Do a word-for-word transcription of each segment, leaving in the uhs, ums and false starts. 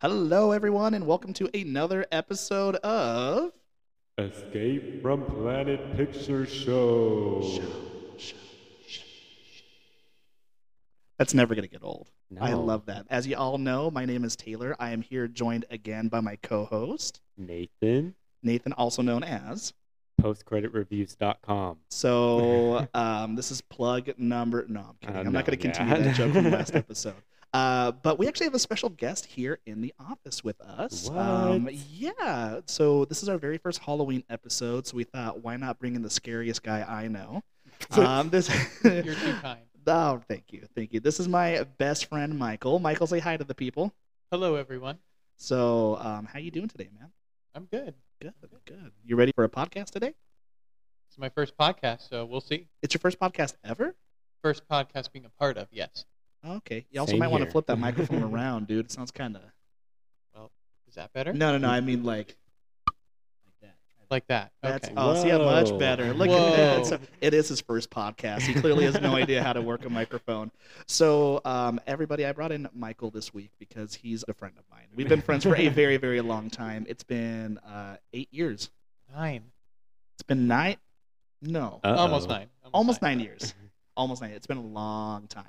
Hello, everyone, and welcome to another episode of Escape from Planet Picture Show. show, show, show, show. That's never going to get old. No. I love that. As you all know, my name is Taylor. I am here joined again by my co-host, Nathan. Nathan, also known as Post Credit Reviews dot com. So um, this is plug number... No, I'm kidding. Uh, I'm no, not going to continue yeah. that joke from the last episode. Uh, but we actually have a special guest here in the office with us. What? Um, yeah. So this is our very first Halloween episode. So we thought, why not bring in the scariest guy I know? Um, this You're too kind. Oh, thank you. Thank you. This is my best friend, Michael. Michael, say hi to the people. Hello, everyone. So um, how you doing today, man? I'm good. Good. Good. You ready for a podcast today? It's my first podcast, so we'll see. It's your first podcast ever? First podcast being a part of, yes. Okay. You also Same might here. want to flip that microphone around, dude. It sounds kind of... Well, is that better? No, no, no. I mean, like... Like that. Like that. That's, okay. Oh, Whoa. see, how much better. Look Whoa. at that. So it is his first podcast. He clearly has no idea how to work a microphone. So, um, everybody, I brought in Michael this week because he's a friend of mine. We've been friends for a very, very long time. It's been uh, eight years. Nine. It's been nine? No. Uh-oh. Almost nine. Almost, Almost nine. nine years. Almost nine. It's been a long time.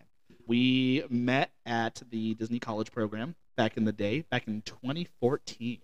We met at the Disney College Program back in the day, back in twenty fourteen.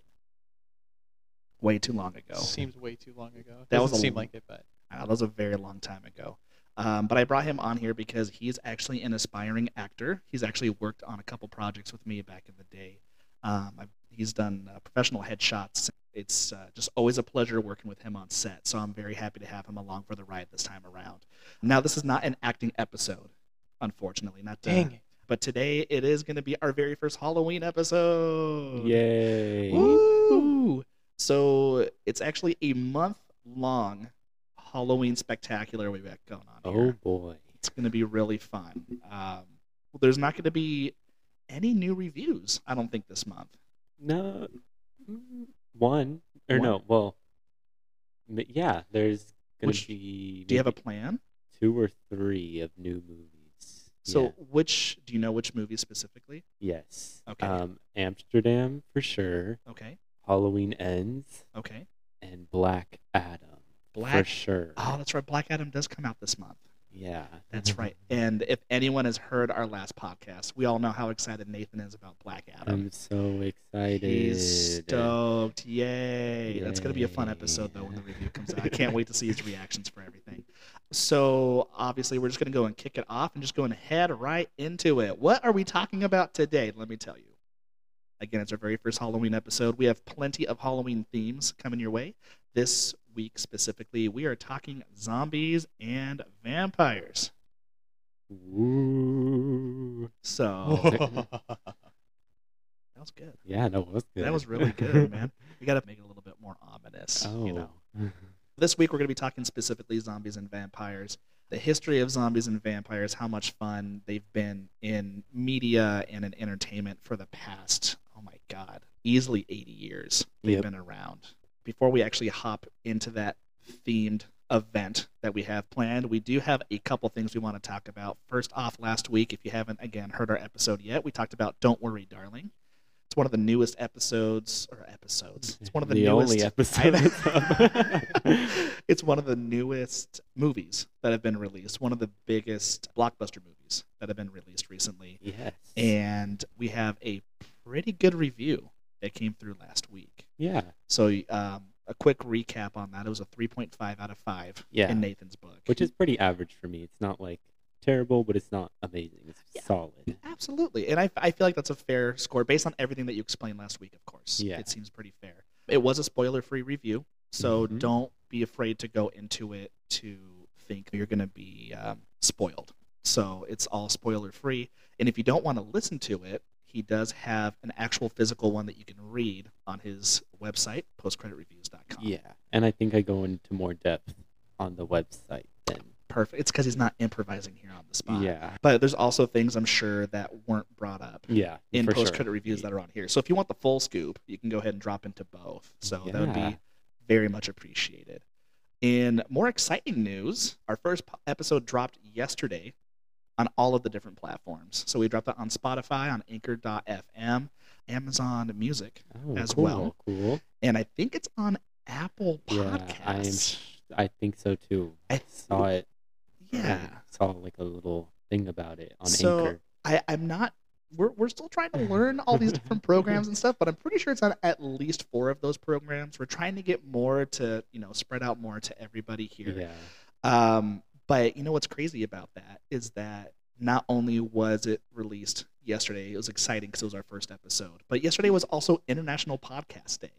Way too long ago. Seems way too long ago. It that doesn't was a, seem like it, but... Uh, that was a very long time ago. Um, but I brought him on here because he's actually an aspiring actor. He's actually worked on a couple projects with me back in the day. Um, I've, he's done uh, professional headshots. It's uh, just always a pleasure working with him on set, so I'm very happy to have him along for the ride this time around. Now, this is not an acting episode. Unfortunately, not dang. Uh, but today it is going to be our very first Halloween episode. Yay! Woo! So it's actually a month-long Halloween spectacular we've got going on. Oh here. boy, it's going to be really fun. Um, there's not going to be any new reviews, I don't think, this month. No, one or one. no. Well, yeah, there's going to be. Do you have a plan? Two or three of new movies. So yeah. which, do you know which movie specifically? Yes. Okay. Um, Amsterdam, for sure. Okay. Halloween Ends. Okay. And Black Adam, Black... for sure. Oh, that's right. Black Adam does come out this month. Yeah. That's right. And if anyone has heard our last podcast, we all know how excited Nathan is about Black Adam. I'm so excited. He's stoked. Yay. Yay. That's going to be a fun episode, though, when the review comes out. I can't wait to see his reactions for everything. So, obviously, we're just going to go and kick it off and just go and head right into it. What are we talking about today? Let me tell you. Again, it's our very first Halloween episode. We have plenty of Halloween themes coming your way. This week, specifically, we are talking zombies and vampires. Ooh. So, that was good. Yeah, that was good. That was really good, man. We got to make it a little bit more ominous, oh. you know. This week, we're going to be talking specifically zombies and vampires, the history of zombies and vampires, how much fun they've been in media and in entertainment for the past, oh my God, easily eighty years they've yep. been around. Before we actually hop into that themed event that we have planned, we do have a couple things we want to talk about. First off, last week, if you haven't, again, heard our episode yet, we talked about Don't Worry, Darling. It's one of the newest episodes, or episodes. It's one of the, the newest. Only episodes. It's one of the newest movies that have been released. One of the biggest blockbuster movies that have been released recently. Yes. And we have a pretty good review that came through last week. Yeah. So um, a quick recap on that. It was a three point five out of five yeah. in Nathan's book. Which is pretty average for me. It's not like terrible, but it's not amazing. It's yeah, solid. Absolutely. And I, I feel like that's a fair score based on everything that you explained last week, of course. Yeah. It seems pretty fair. It was a spoiler-free review, so mm-hmm. don't be afraid to go into it to think you're going to be um, spoiled. So it's all spoiler-free. And if you don't want to listen to it, he does have an actual physical one that you can read on his website, post credit reviews dot com. Yeah, and I think I go into more depth on the website then. Perfect. It's because he's not improvising here on the spot. Yeah. But there's also things I'm sure that weren't brought up yeah, in post-credit sure. reviews yeah. that are on here. So if you want the full scoop, you can go ahead and drop into both. So yeah. that would be very much appreciated. In more exciting news, our first episode dropped yesterday on all of the different platforms. So we dropped that on Spotify, on anchor dot f m. Amazon Music oh, as cool, well. Cool. And I think it's on Apple Podcasts. Yeah, I, I think so too. I th- saw it. Yeah. I saw like a little thing about it on so Anchor. I, I'm not. We're we're still trying to learn all these different programs and stuff, but I'm pretty sure it's on at least four of those programs. We're trying to get more to, you know, spread out more to everybody here. Yeah. Um, but you know what's crazy about that is that not only was it released yesterday, it was exciting because it was our first episode, but yesterday was also International Podcast Day.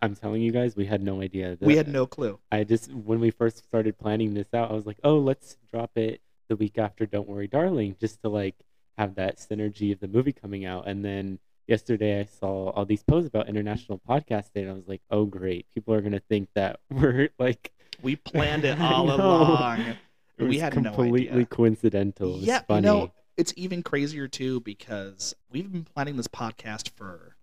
I'm telling you guys, we had no idea. We had no clue. I just, when we first started planning this out, I was like, oh, let's drop it the week after Don't Worry, Darling, just to like have that synergy of the movie coming out. And then yesterday I saw all these posts about International Podcast Day, and I was like, oh, great. People are going to think that we're like... We planned it all along. It was we had completely no idea. Coincidental. Yeah, funny. You know, it's even crazier, too, because we've been planning this podcast for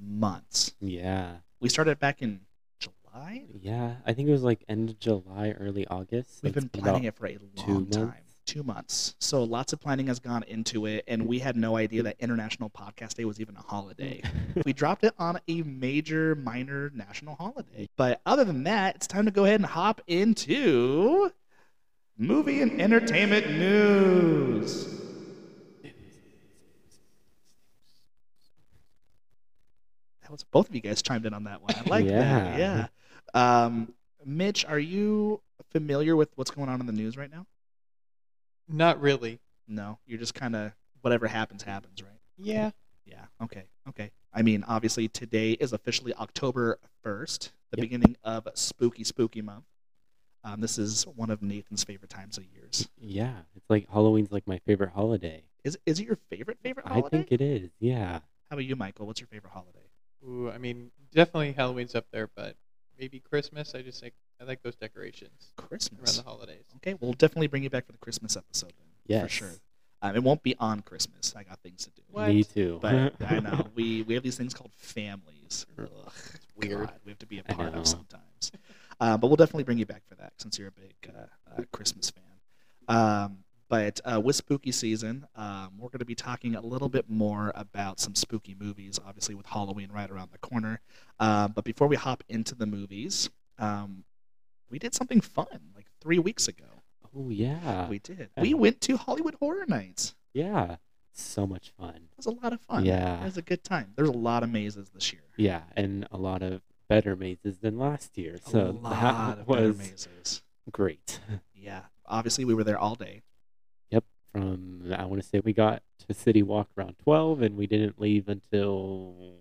months. Yeah. We started back in July? Yeah, I think it was like end of July, early August. We've been planning it for a long time. Two months. So lots of planning has gone into it, and we had no idea that International Podcast Day was even a holiday. We dropped it on a major, minor national holiday. But other than that, it's time to go ahead and hop into movie and entertainment news. That was both of you guys chimed in on that one. I like yeah. that. Yeah. Um, Mitch, are you familiar with what's going on in the news right now? Not really. No, you're just kind of whatever happens, happens, right? Yeah. Yeah. Okay. Okay. I mean, obviously, today is officially October first, the yep. beginning of Spooky, Spooky Month. Um, this is one of Nathan's favorite times of years. Yeah. It's like Halloween's like my favorite holiday. Is is it your favorite, favorite holiday? I think it is. Yeah. How about you, Michael? What's your favorite holiday? Ooh, I mean, definitely Halloween's up there, but maybe Christmas. I just think I like those decorations. Christmas. Around the holidays. Okay, we'll definitely bring you back for the Christmas episode then. Yes. For sure. Um, it won't be on Christmas. I got things to do. What? Me too. But I know. We, we have these things called families. Ugh, it's weird. God, we have to be a part of sometimes. Uh, but we'll definitely bring you back for that since you're a big uh, uh, Christmas fan. Um, but uh, with spooky season, um, we're going to be talking a little bit more about some spooky movies, obviously with Halloween right around the corner. Uh, but before we hop into the movies, um, we did something fun like three weeks ago. Oh, yeah. We did. We went to Hollywood Horror Nights. Yeah. So much fun. It was a lot of fun. Yeah. It was a good time. There's a lot of mazes this year. Yeah, and a lot of better mazes than last year. A so lot that of was better mazes. Great. Yeah. Obviously, we were there all day. Yep. From, I want to say we got to City Walk around twelve, and we didn't leave until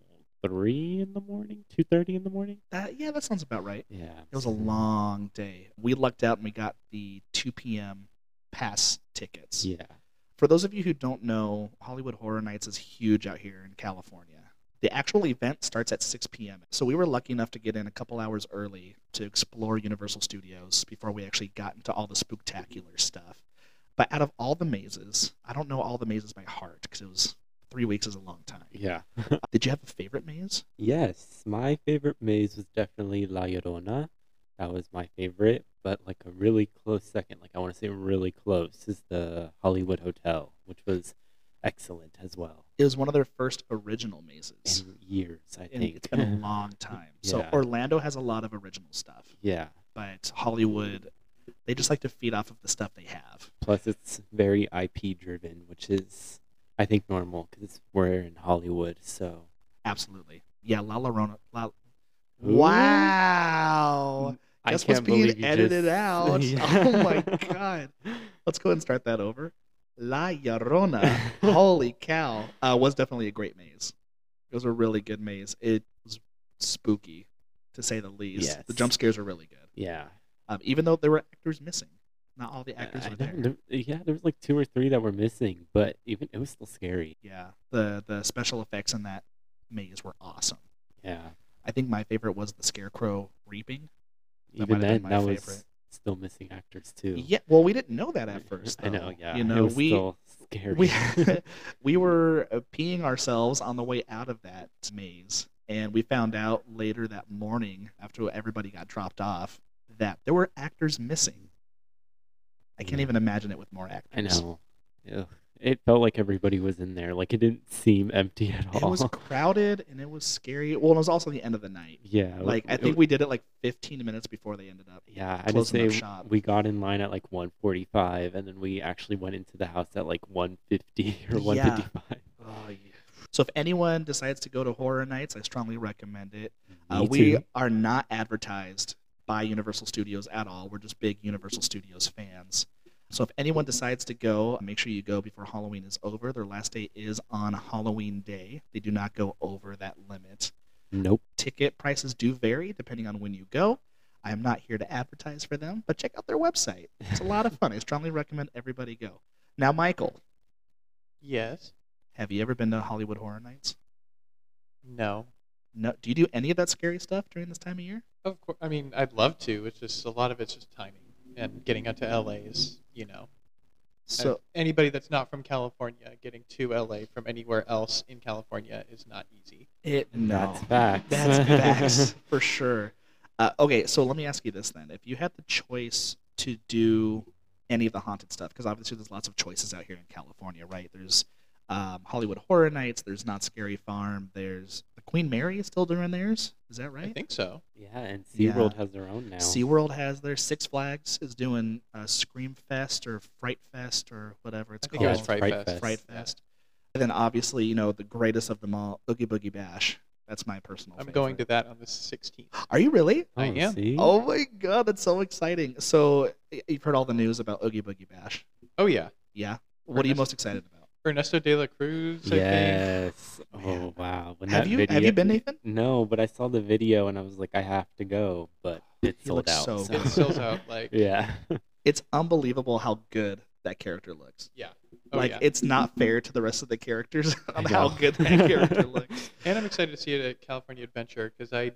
three in the morning, two thirty in the morning. Uh, yeah, that sounds about right. Yeah. It was a long day. We lucked out and we got the two p.m. pass tickets. Yeah. For those of you who don't know, Hollywood Horror Nights is huge out here in California. The actual event starts at six p.m. So we were lucky enough to get in a couple hours early to explore Universal Studios before we actually got into all the spooktacular stuff. But out of all the mazes, I don't know all the mazes by heart because it was three weeks is a long time. Yeah. Did you have a favorite maze? Yes. My favorite maze was definitely La Llorona. That was my favorite. But like a really close second, like I want to say really close, is the Hollywood Hotel, which was excellent as well. It was one of their first original mazes. In years, I and think. It's been a long time. Yeah. So Orlando has a lot of original stuff. Yeah. But Hollywood, they just like to feed off of the stuff they have. Plus, it's very I P driven, which is, I think, normal because we're in Hollywood. So. Absolutely. Yeah, La Llorona. La... Wow. I Guess can't what's being believe you edited just... out. Yeah. Oh my God. Let's go ahead and start that over. La Llorona, holy cow, uh, was definitely a great maze. It was a really good maze. It was spooky, to say the least. Yes. The jump scares were really good. Yeah. Um, even though there were actors missing. Not all the actors uh, were there. there. Yeah, there was like two or three that were missing, but even it was still scary. Yeah. The, the special effects in that maze were awesome. Yeah. I think my favorite was the scarecrow reaping. That even then, my that favorite. was... Still missing actors too. Yeah, well, we didn't know that at first. Though. I know. Yeah, you know, it was we still scary. we we were peeing ourselves on the way out of that maze, and we found out later that morning after everybody got dropped off that there were actors missing. I can't yeah. even imagine it with more actors. I know. Ugh, It felt like everybody was in there. Like, it didn't seem empty at all. It was crowded, and it was scary. Well, it was also the end of the night. Yeah. Like, was, I think was, we did it, like, fifteen minutes before they ended up. Yeah. I just say shop. We got in line at, like, one forty-five, and then we actually went into the house at, like, one fifty or one fifty-five. Yeah. Oh, yeah. So if anyone decides to go to Horror Nights, I strongly recommend it. Uh, we are not advertised by Universal Studios at all. We're just big Universal Studios fans. So if anyone decides to go, make sure you go before Halloween is over. Their last day is on Halloween Day. They do not go over that limit. Nope. Ticket prices do vary depending on when you go. I am not here to advertise for them, but check out their website. It's a lot of fun. I strongly recommend everybody go. Now, Michael. Yes? Have you ever been to Hollywood Horror Nights? No. No. Do you do any of that scary stuff during this time of year? Of course. I mean, I'd love to. It's just a lot of it's just timing. And getting out to L A is, you know, so anybody that's not from California getting to L A from anywhere else in California is not easy. It no, that's facts. That's facts for sure. Uh, okay, so let me ask you this then: if you had the choice to do any of the haunted stuff, because obviously there's lots of choices out here in California, right? There's um, Hollywood Horror Nights. There's Not Scary Farm. There's the Queen Mary is still doing theirs. Is that right? I think so. Yeah, and SeaWorld yeah. has their own now. SeaWorld has their Six Flags is doing uh, Scream Fest or Fright Fest or whatever it's I think called. It was Fright, Fright Fest. Fest. Fright Fest. Yeah. And then obviously, you know, the greatest of them all, Oogie Boogie Bash. That's my personal I'm favorite. Going to that on the sixteenth. Are you really? I am. See? Oh my God, that's so exciting. So you've heard all the news about Oogie Boogie Bash. Oh yeah. Yeah? What Ernest- are you most excited about? Ernesto de la Cruz, I yes. think. Yes. Oh, man. Wow. When have, that you, video, have you been, Nathan? No, but I saw the video, and I was like, I have to go, but it he sold out. So so. It sells out. Like, yeah. It's unbelievable how good that character looks. Yeah. Oh, like, yeah. It's not fair to the rest of the characters on how good that character looks. And I'm excited to see it at California Adventure, because I,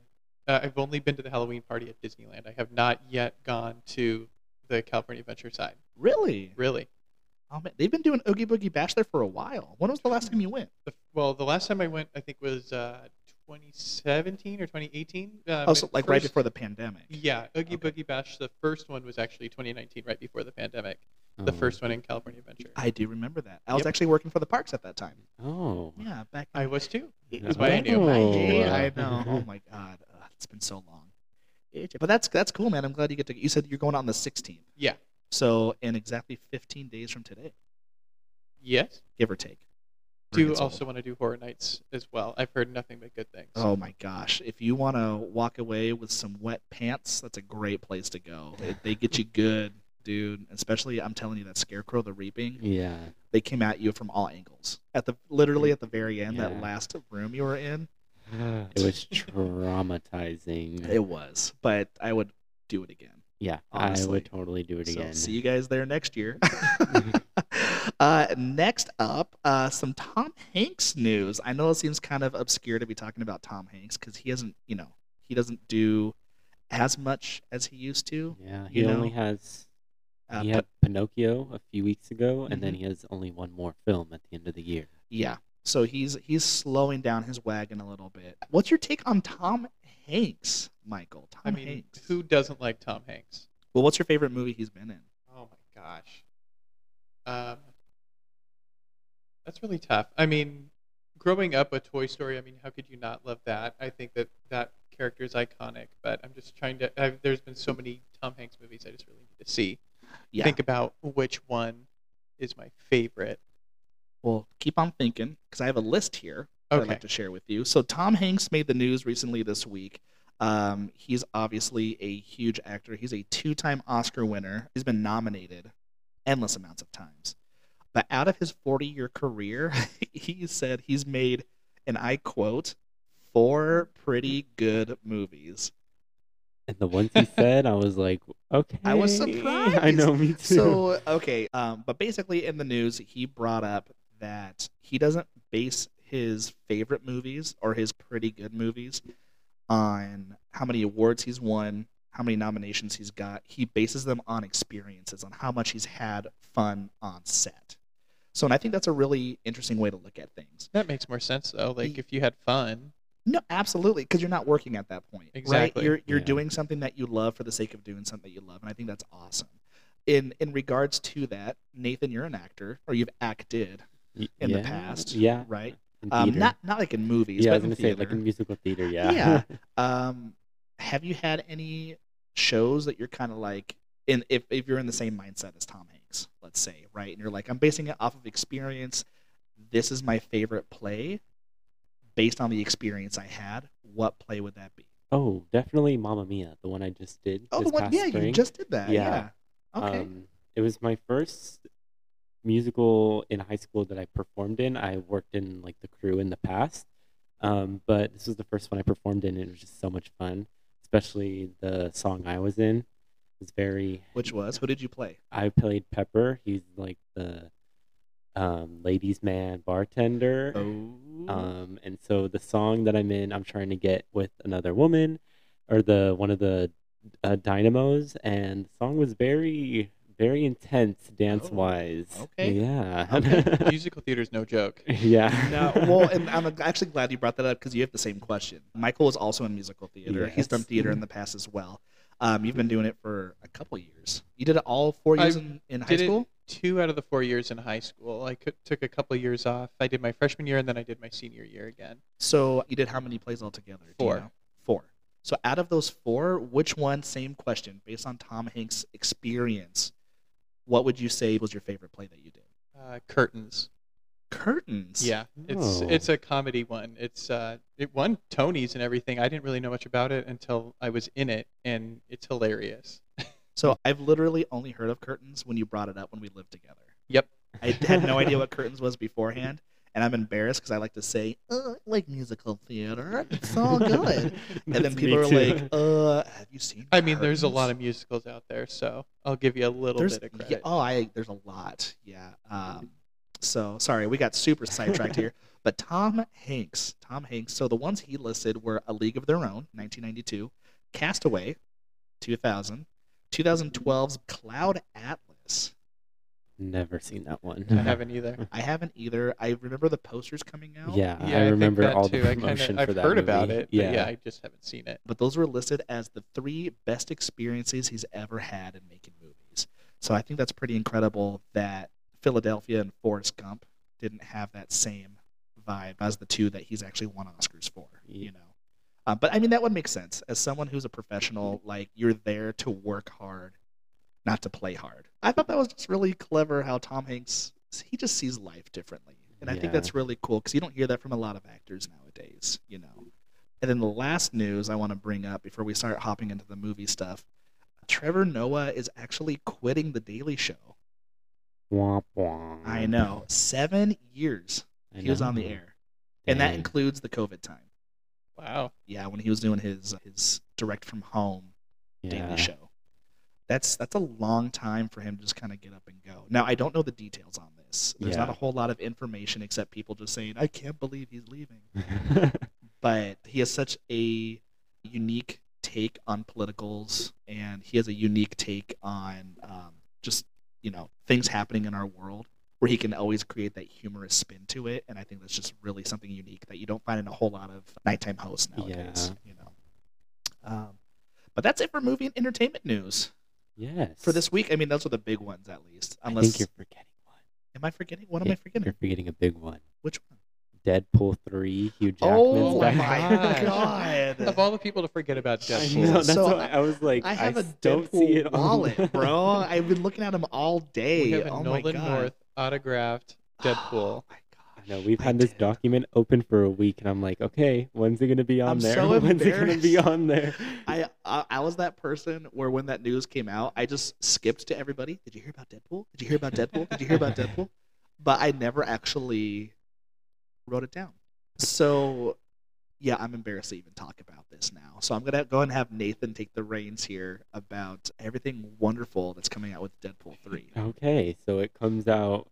uh, I've only been to the Halloween party at Disneyland. I have not yet gone to the California Adventure side. Really? Really. Oh, man. They've been doing Oogie Boogie Bash there for a while. When was the last time you went? The, well, the last time I went, I think, was uh, twenty seventeen or twenty eighteen. Um, oh, so like first, right before the pandemic. Yeah, Oogie okay. Boogie Bash, the first one was actually twenty nineteen, right before the pandemic. Oh. The first one in California Adventure. I do remember that. I was yep. actually working for the parks at that time. Oh. Yeah, back in I was too. That's why I knew. I know. Oh, my God. Uh, it's been so long. But that's that's cool, man. I'm glad you get to. You said you're going on the sixteenth. Yeah. So, in exactly fifteen days from today. Yes. Give or take. Do you also want to do Horror Nights as well? I've heard nothing but good things. Oh, my gosh. If you want to walk away with some wet pants, that's a great place to go. They, they get you good, dude. Especially, I'm telling you, that Scarecrow, the Reaping. Yeah. They came at you from all angles. At the Literally at the very end, yeah. that last room you were in. It was traumatizing. It was. But I would do it again. Yeah, honestly. I would totally do it again. So see you guys there next year. uh, next up, uh, some Tom Hanks news. I know it seems kind of obscure to be talking about Tom Hanks because he hasn't, you know, he doesn't do as much as he used to. Yeah, he you know? only has. Uh, he had but, Pinocchio a few weeks ago, and mm-hmm. then he has only one more film at the end of the year. Yeah, so he's he's slowing down his wagon a little bit. What's your take on Tom Hanks, Michael? Tom I mean, Hanks. Who doesn't like Tom Hanks? Well, what's your favorite movie he's been in? Oh, my gosh. Um, that's really tough. I mean, growing up with Toy Story, I mean, how could you not love that? I think that that character is iconic, but I'm just trying to... I've, there's been so many Tom Hanks movies I just really need to see. Yeah. Think about which one is my favorite. Well, keep on thinking, because I have a list here. Okay. I'd like to share with you. So Tom Hanks made the news recently this week. Um, he's obviously a huge actor. He's a two-time Oscar winner. He's been nominated endless amounts of times. But out of his forty-year career, he said he's made, and I quote, four pretty good movies. And the ones he said, I was like, okay. I was surprised. I know, me too. So, okay. Um, but basically in the news, he brought up that he doesn't base his favorite movies or his pretty good movies on how many awards he's won, how many nominations he's got. He bases them on experiences, on how much he's had fun on set. So, and I think that's a really interesting way to look at things. That makes more sense, though. Like, he, if you had fun. No, absolutely, because you're not working at that point. Exactly. Right? You're, you're yeah. doing something that you love for the sake of doing something that you love, and I think that's awesome. in in regards to that, Nathan, you're an actor, or you've acted in yeah. the past, yeah, right? Um, not not like in movies, yeah, but I was gonna in theater. Say like in musical theater, yeah. Yeah. Um, have you had any shows that you're kind of like in if if you're in the same mindset as Tom Hanks, let's say, right? And you're like, I'm basing it off of experience. This is my favorite play. Based on the experience I had, what play would that be? Oh, definitely Mamma Mia, the one I just did. Oh, this the one, past yeah, spring. You just did that. Yeah. yeah. Okay. Um, it was my first musical in high school that I performed in. I worked in like the crew in the past, um, but this was the first one I performed in, and it was just so much fun, especially the song I was in. It was very... Which was? Who did you play? I played Pepper. He's like the... Um, ladies man bartender. Oh. Um, and so the song that I'm in, I'm trying to get with another woman, or the one of the uh, dynamos, and the song was very, very intense dance wise. Oh. Okay. Yeah. Okay. Musical theater's no joke. Yeah. No. Well, and I'm actually glad you brought that up because you have the same question. Michael was also in musical theater. Yes. He's done theater in the past as well. Um, you've been doing it for a couple years. You did it all four years I in, in high school? Two out of the four years in high school. I could, took a couple of years off. I did my freshman year, and then I did my senior year again. So you did how many plays altogether? Four. You know? Four. So out of those four, which one, same question, based on Tom Hanks' experience, what would you say was your favorite play that you did? Uh, Curtains. Curtains? Yeah. It's oh. it's a comedy one. It's uh, it won Tony's and everything. I didn't really know much about it until I was in it, and it's hilarious. So I've literally only heard of Curtains when you brought it up when we lived together. Yep. I had no idea what Curtains was beforehand, and I'm embarrassed because I like to say, oh, I like musical theater. It's all good. And then people are too. like, uh, have you seen I Curtains? mean, there's a lot of musicals out there, so I'll give you a little there's, bit of credit. Yeah, oh, I there's a lot, yeah. Um, so, sorry, we got super sidetracked here. But Tom Hanks, Tom Hanks, so the ones he listed were A League of Their Own, nineteen ninety-two, Cast Away, two thousand, twenty twelve's Cloud Atlas. Never seen that one. I haven't either. I haven't either. I remember the posters coming out. Yeah, yeah I, I remember all too. the promotion kinda, for I've that I've heard movie. about it, yeah. yeah, I just haven't seen it. But those were listed as the three best experiences he's ever had in making movies. So I think that's pretty incredible that Philadelphia and Forrest Gump didn't have that same vibe as the two that he's actually won Oscars for, yeah. you know. Um, but, I mean, that would make sense. As someone who's a professional, like, you're there to work hard, not to play hard. I thought that was just really clever how Tom Hanks, he just sees life differently. And I yeah. think that's really cool because you don't hear that from a lot of actors nowadays, you know. And then the last news I want to bring up before we start hopping into the movie stuff, Trevor Noah is actually quitting The Daily Show. Womp womp. I know. Seven years I he know. was on the air. Dang. And that includes the COVID time. Wow. Yeah, when he was doing his his direct from home yeah. daily show. That's that's a long time for him to just kind of get up and go. Now, I don't know the details on this. There's yeah. not a whole lot of information except people just saying, I can't believe he's leaving. But he has such a unique take on politicals, and he has a unique take on um, just, you know, things happening in our world, where he can always create that humorous spin to it, and I think that's just really something unique that you don't find in a whole lot of nighttime hosts nowadays. Yeah. You know, um, but that's it for movie and entertainment news. Yes. For this week, I mean, those are the big ones, at least. Unless I think you're forgetting one. Am I forgetting? What yeah, am I forgetting? You're forgetting a big one. Which one? Deadpool three, Hugh Jackman's Oh back. my god! Of all the people to forget about Deadpool, I know, that's so why I was like, I have I a Deadpool it wallet, on. bro. I've been looking at him all day. We have a oh Nolan my god. North autographed Deadpool. Oh my gosh! No, we've I had did. this document open for a week, and I'm like, okay, when's it gonna be on I'm there? So when's it gonna be on there? I, I I was that person where when that news came out, I just skipped to everybody. Did you hear about Deadpool? Did you hear about Deadpool? Did you hear about Deadpool? But I never actually wrote it down. So, yeah, I'm embarrassed to even talk about this now. So I'm going to go and have Nathan take the reins here about everything wonderful that's coming out with Deadpool three. Okay, so it comes out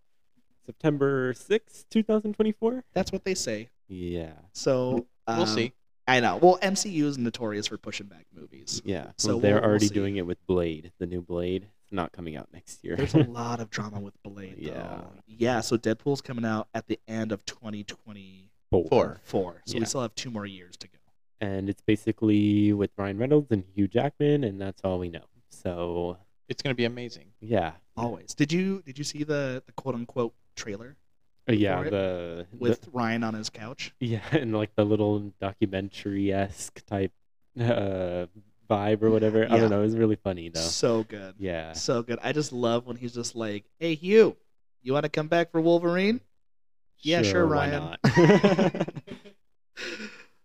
September sixth, twenty twenty-four? That's what they say. Yeah. So um, we'll see. I know. Well, M C U is notorious for pushing back movies. Yeah. So well, they're we'll, already we'll doing it with Blade, the new Blade. Not coming out next year. There's a lot of drama with Blade, though. Yeah. Yeah, so Deadpool's coming out at the end of twenty twenty-four. Four. Four. So yeah. we still have two more years to go. And it's basically with Ryan Reynolds and Hugh Jackman, and that's all we know. So it's going to be amazing. Yeah, always. Did you did you see the the quote unquote trailer? Uh, yeah, the with the, Ryan on his couch. Yeah, and like the little documentary-esque type uh, vibe or whatever. Yeah. I don't know. It was really funny though. So good. Yeah, so good. I just love when he's just like, "Hey, Hugh, you want to come back for Wolverine?" Yeah, sure, sure Ryan. Why not?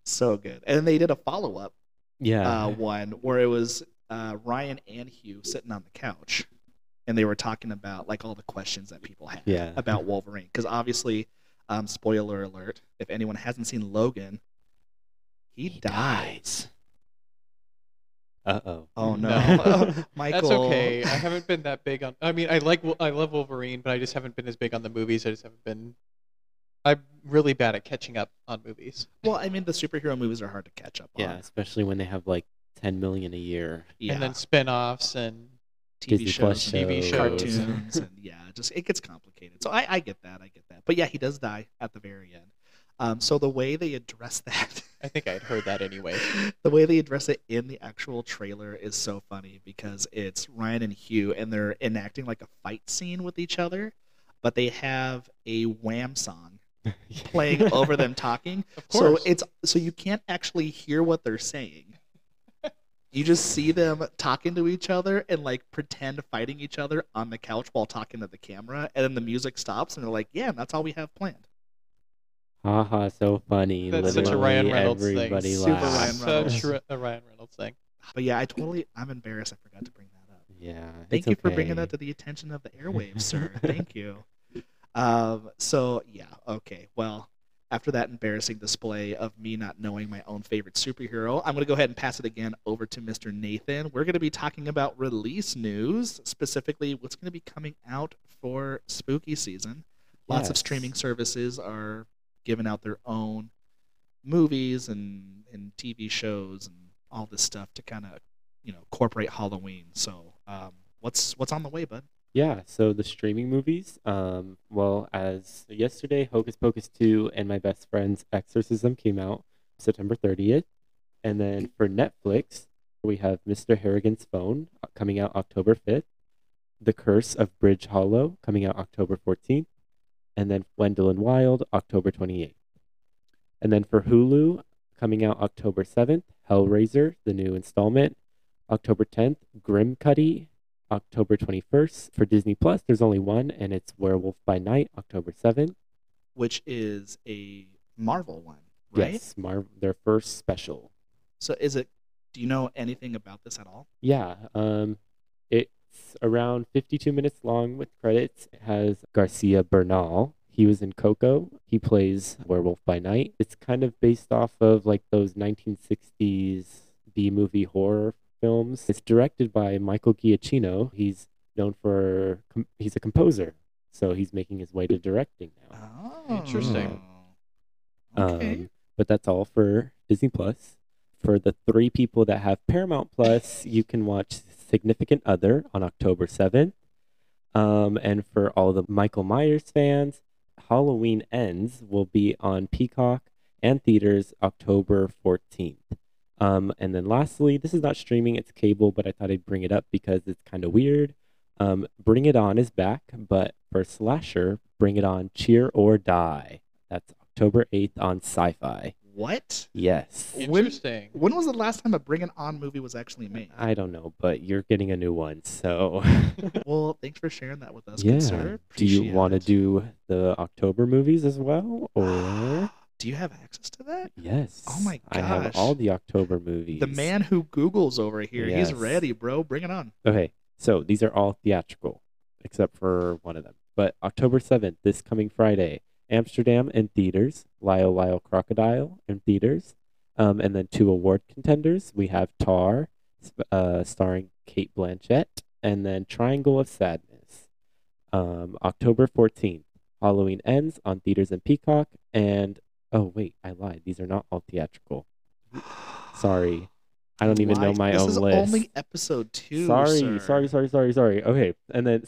So good. And they did a follow-up yeah. uh, one where it was uh, Ryan and Hugh sitting on the couch, and they were talking about like all the questions that people had yeah. about Wolverine. Because obviously, um, spoiler alert, if anyone hasn't seen Logan, he, he dies. dies. Uh-oh. Oh, no. no. Michael. That's okay. I haven't been that big on... I mean, I like I love Wolverine, but I just haven't been as big on the movies. I just haven't been... I'm really bad at catching up on movies. Well, I mean, the superhero movies are hard to catch up on. Yeah, especially when they have like ten million a year. Yeah. And then spin-offts and T V shows, shows, T V shows, cartoons, and yeah, just it gets complicated. So I, I get that, I get that. But yeah, he does die at the very end. Um, so the way they address that, I think I'd heard that anyway. The way they address it in the actual trailer is so funny because it's Ryan and Hugh, and they're enacting like a fight scene with each other, but they have a Wham song playing over them talking. Of course. So it's so you can't actually hear what they're saying. You just see them talking to each other and like pretend fighting each other on the couch while talking to the camera, and then the music stops and they're like, yeah, that's all we have planned. Haha, uh-huh, so funny. That's literally such a Ryan Reynolds everybody thing. Super Ryan Reynolds. Such a Ryan Reynolds thing. But yeah, I totally I'm embarrassed I forgot to bring that up. Yeah. Thank you okay. for bringing that to the attention of the airwaves, sir. Thank you. Um, so yeah, okay. Well, after that embarrassing display of me not knowing my own favorite superhero, I'm going to go ahead and pass it again over to Mister Nathan. We're going to be talking about release news, specifically what's going to be coming out for spooky season. Lots yes. of streaming services are giving out their own movies and, and T V shows and all this stuff to kind of, you know, incorporate Halloween. So um, what's what's on the way, bud? Yeah, so the streaming movies, um, well, as yesterday, Hocus Pocus two and My Best Friend's Exorcism came out September thirtieth. And then for Netflix, we have Mister Harrigan's Phone coming out October fifth, The Curse of Bridge Hollow coming out October fourteenth, and then Gwendolyn Wild, October twenty-eighth. And then for Hulu, coming out October seventh, Hellraiser, the new installment, October tenth, Grim Cuddy, October twenty-first. For Disney Plus, there's only one, and it's Werewolf by Night, October seventh. Which is a Marvel one, right? Yes, Mar- their first special. So is it, do you know anything about this at all? Yeah, um, it's around fifty-two minutes long with credits. It has Garcia Bernal. He was in Coco. He plays Werewolf by Night. It's kind of based off of like those nineteen sixties B-movie horror films. It's directed by Michael Giacchino. He's known for, com- he's a composer, so he's making his way to directing now. Oh, interesting. Um, okay. But that's all for Disney Plus. For the three people that have Paramount Plus, you can watch Significant Other on October seventh. Um, and for all the Michael Myers fans, Halloween Ends will be on Peacock and theaters October fourteenth. Um, and then lastly, this is not streaming, it's cable, but I thought I'd bring it up because it's kind of weird. Um, Bring It On is back, but for Slasher, Bring It On, Cheer or Die. That's October eighth on Sci-Fi. What? Yes. Interesting. When, when was the last time a Bring It On movie was actually made? I don't know, but you're getting a new one, so. Well, thanks for sharing that with us, yeah. good sir. Do you want to do the October movies as well, or... Do you have access to that? Yes. Oh, my gosh. I have all the October movies. The man who Googles over here. Yes. He's ready, bro. Bring it on. Okay. So these are all theatrical, except for one of them. But October seventh, this coming Friday, Amsterdam in theaters, Lyle Lyle Crocodile in theaters. Um, and then two award contenders. We have Tar, uh, starring Cate Blanchett, and then Triangle of Sadness. Um, October fourteenth, Halloween Ends on theaters and Peacock, and oh, wait, I lied. These are not all theatrical. Sorry. I don't even know my own list. This is only episode two, Sorry, sir. sorry, sorry, sorry, sorry. Okay, and then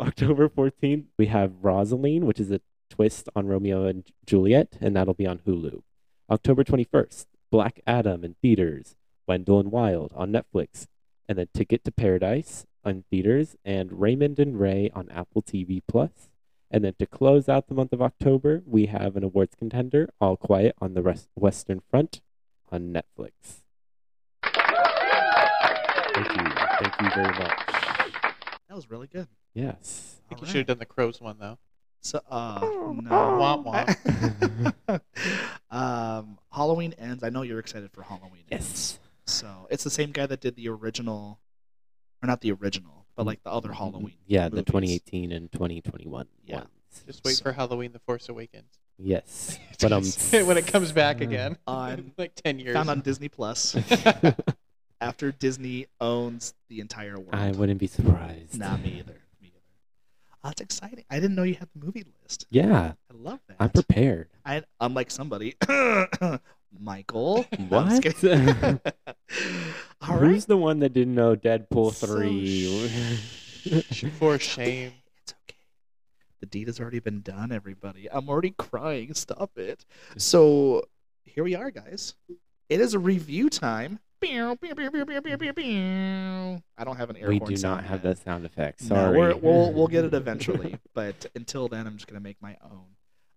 October fourteenth, we have Rosaline, which is a twist on Romeo and Juliet, and that'll be on Hulu. October twenty-first, Black Adam in theaters, Gwendolyn Wild on Netflix, and then Ticket to Paradise on theaters, and Raymond and Ray on Apple T V Plus. And then to close out the month of October, we have an awards contender, All Quiet on the Rest- Western Front on Netflix. Thank you. Thank you very much. That was really good. Yes. I think All you right. should have done the Crows one, though. So, uh, no. Womp womp. um, Halloween Ends. I know you're excited for Halloween Ends. Yes. So it's the same guy that did the original, or not the original, but like the other Halloween. Yeah, movies. The twenty eighteen and twenty twenty-one. Yeah. Ones. Just wait so. for Halloween: The Force Awakens. Yes. But um, when it comes back again, on like ten years. Found on Disney Plus. After Disney owns the entire world. I wouldn't be surprised. Nah, me either. Me either. Oh, that's exciting. I didn't know you had the movie list. Yeah. I love that. I'm prepared. I, unlike somebody. Michael. What? No, All right. Who's the one that didn't know Deadpool three? So sh- for shame. It's okay. The deed has already been done, everybody. I'm already crying. Stop it. So here we are, guys. It is review time. I don't have an air horn. We do not have that sound effect. Sorry. No, we'll we'll get it eventually. But until then, I'm just going to make my own.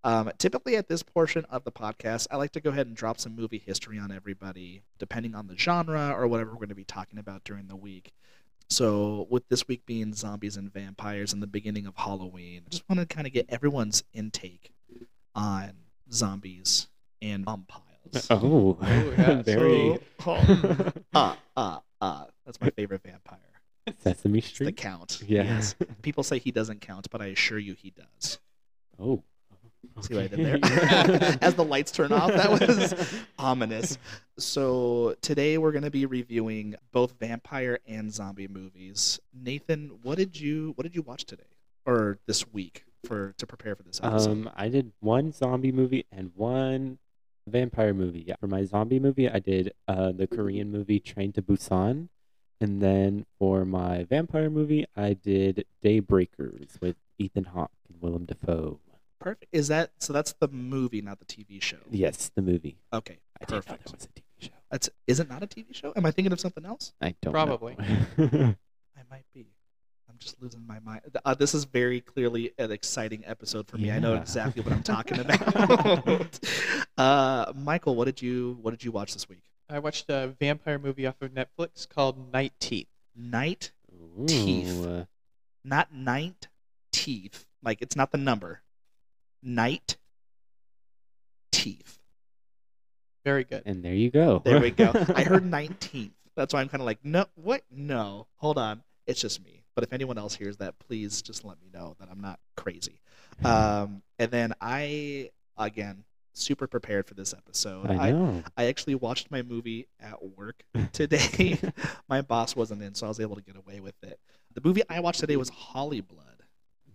Um, typically at this portion of the podcast, I like to go ahead and drop some movie history on everybody, depending on the genre or whatever we're going to be talking about during the week. So with this week being zombies and vampires and the beginning of Halloween, I just want to kind of get everyone's intake on zombies and vampires. Oh, oh yeah, very. Oh. uh, uh, uh. That's my favorite vampire. Sesame Street? It's the Count. Yeah. Yes. People say he doesn't count, but I assure you he does. Oh. Okay. See what I did there? As the lights turn off, that was ominous. So today we're going to be reviewing both vampire and zombie movies. Nathan, what did you what did you watch today or this week for to prepare for this episode? Um, I did one zombie movie and one vampire movie. Yeah. For my zombie movie, I did uh, the Korean movie Train to Busan, and then for my vampire movie, I did Daybreakers with Ethan Hawke and Willem Dafoe. Perfect. Is that so? That's the movie, not the T V show. Yes, the movie. Okay, I perfect. Didn't know that was a T V show. That's is it not a T V show? Am I thinking of something else? I don't probably. Know. I might be. I'm just losing my mind. Uh, this is very clearly an exciting episode for me. Yeah. I know exactly what I'm talking about. uh, Michael, what did you what did you watch this week? I watched a vampire movie off of Netflix called Night Teeth. Night Ooh. Teeth, not Night Teeth. Like it's not the number. Night Teeth. Very good. And there you go. There we go. I heard nineteenth. That's why I'm kind of like, no, what? No. Hold on. It's just me. But if anyone else hears that, please just let me know that I'm not crazy. Um, and then I, again, super prepared for this episode. I know. I, I actually watched my movie at work today. My boss wasn't in, so I was able to get away with it. The movie I watched today was Holly Blood.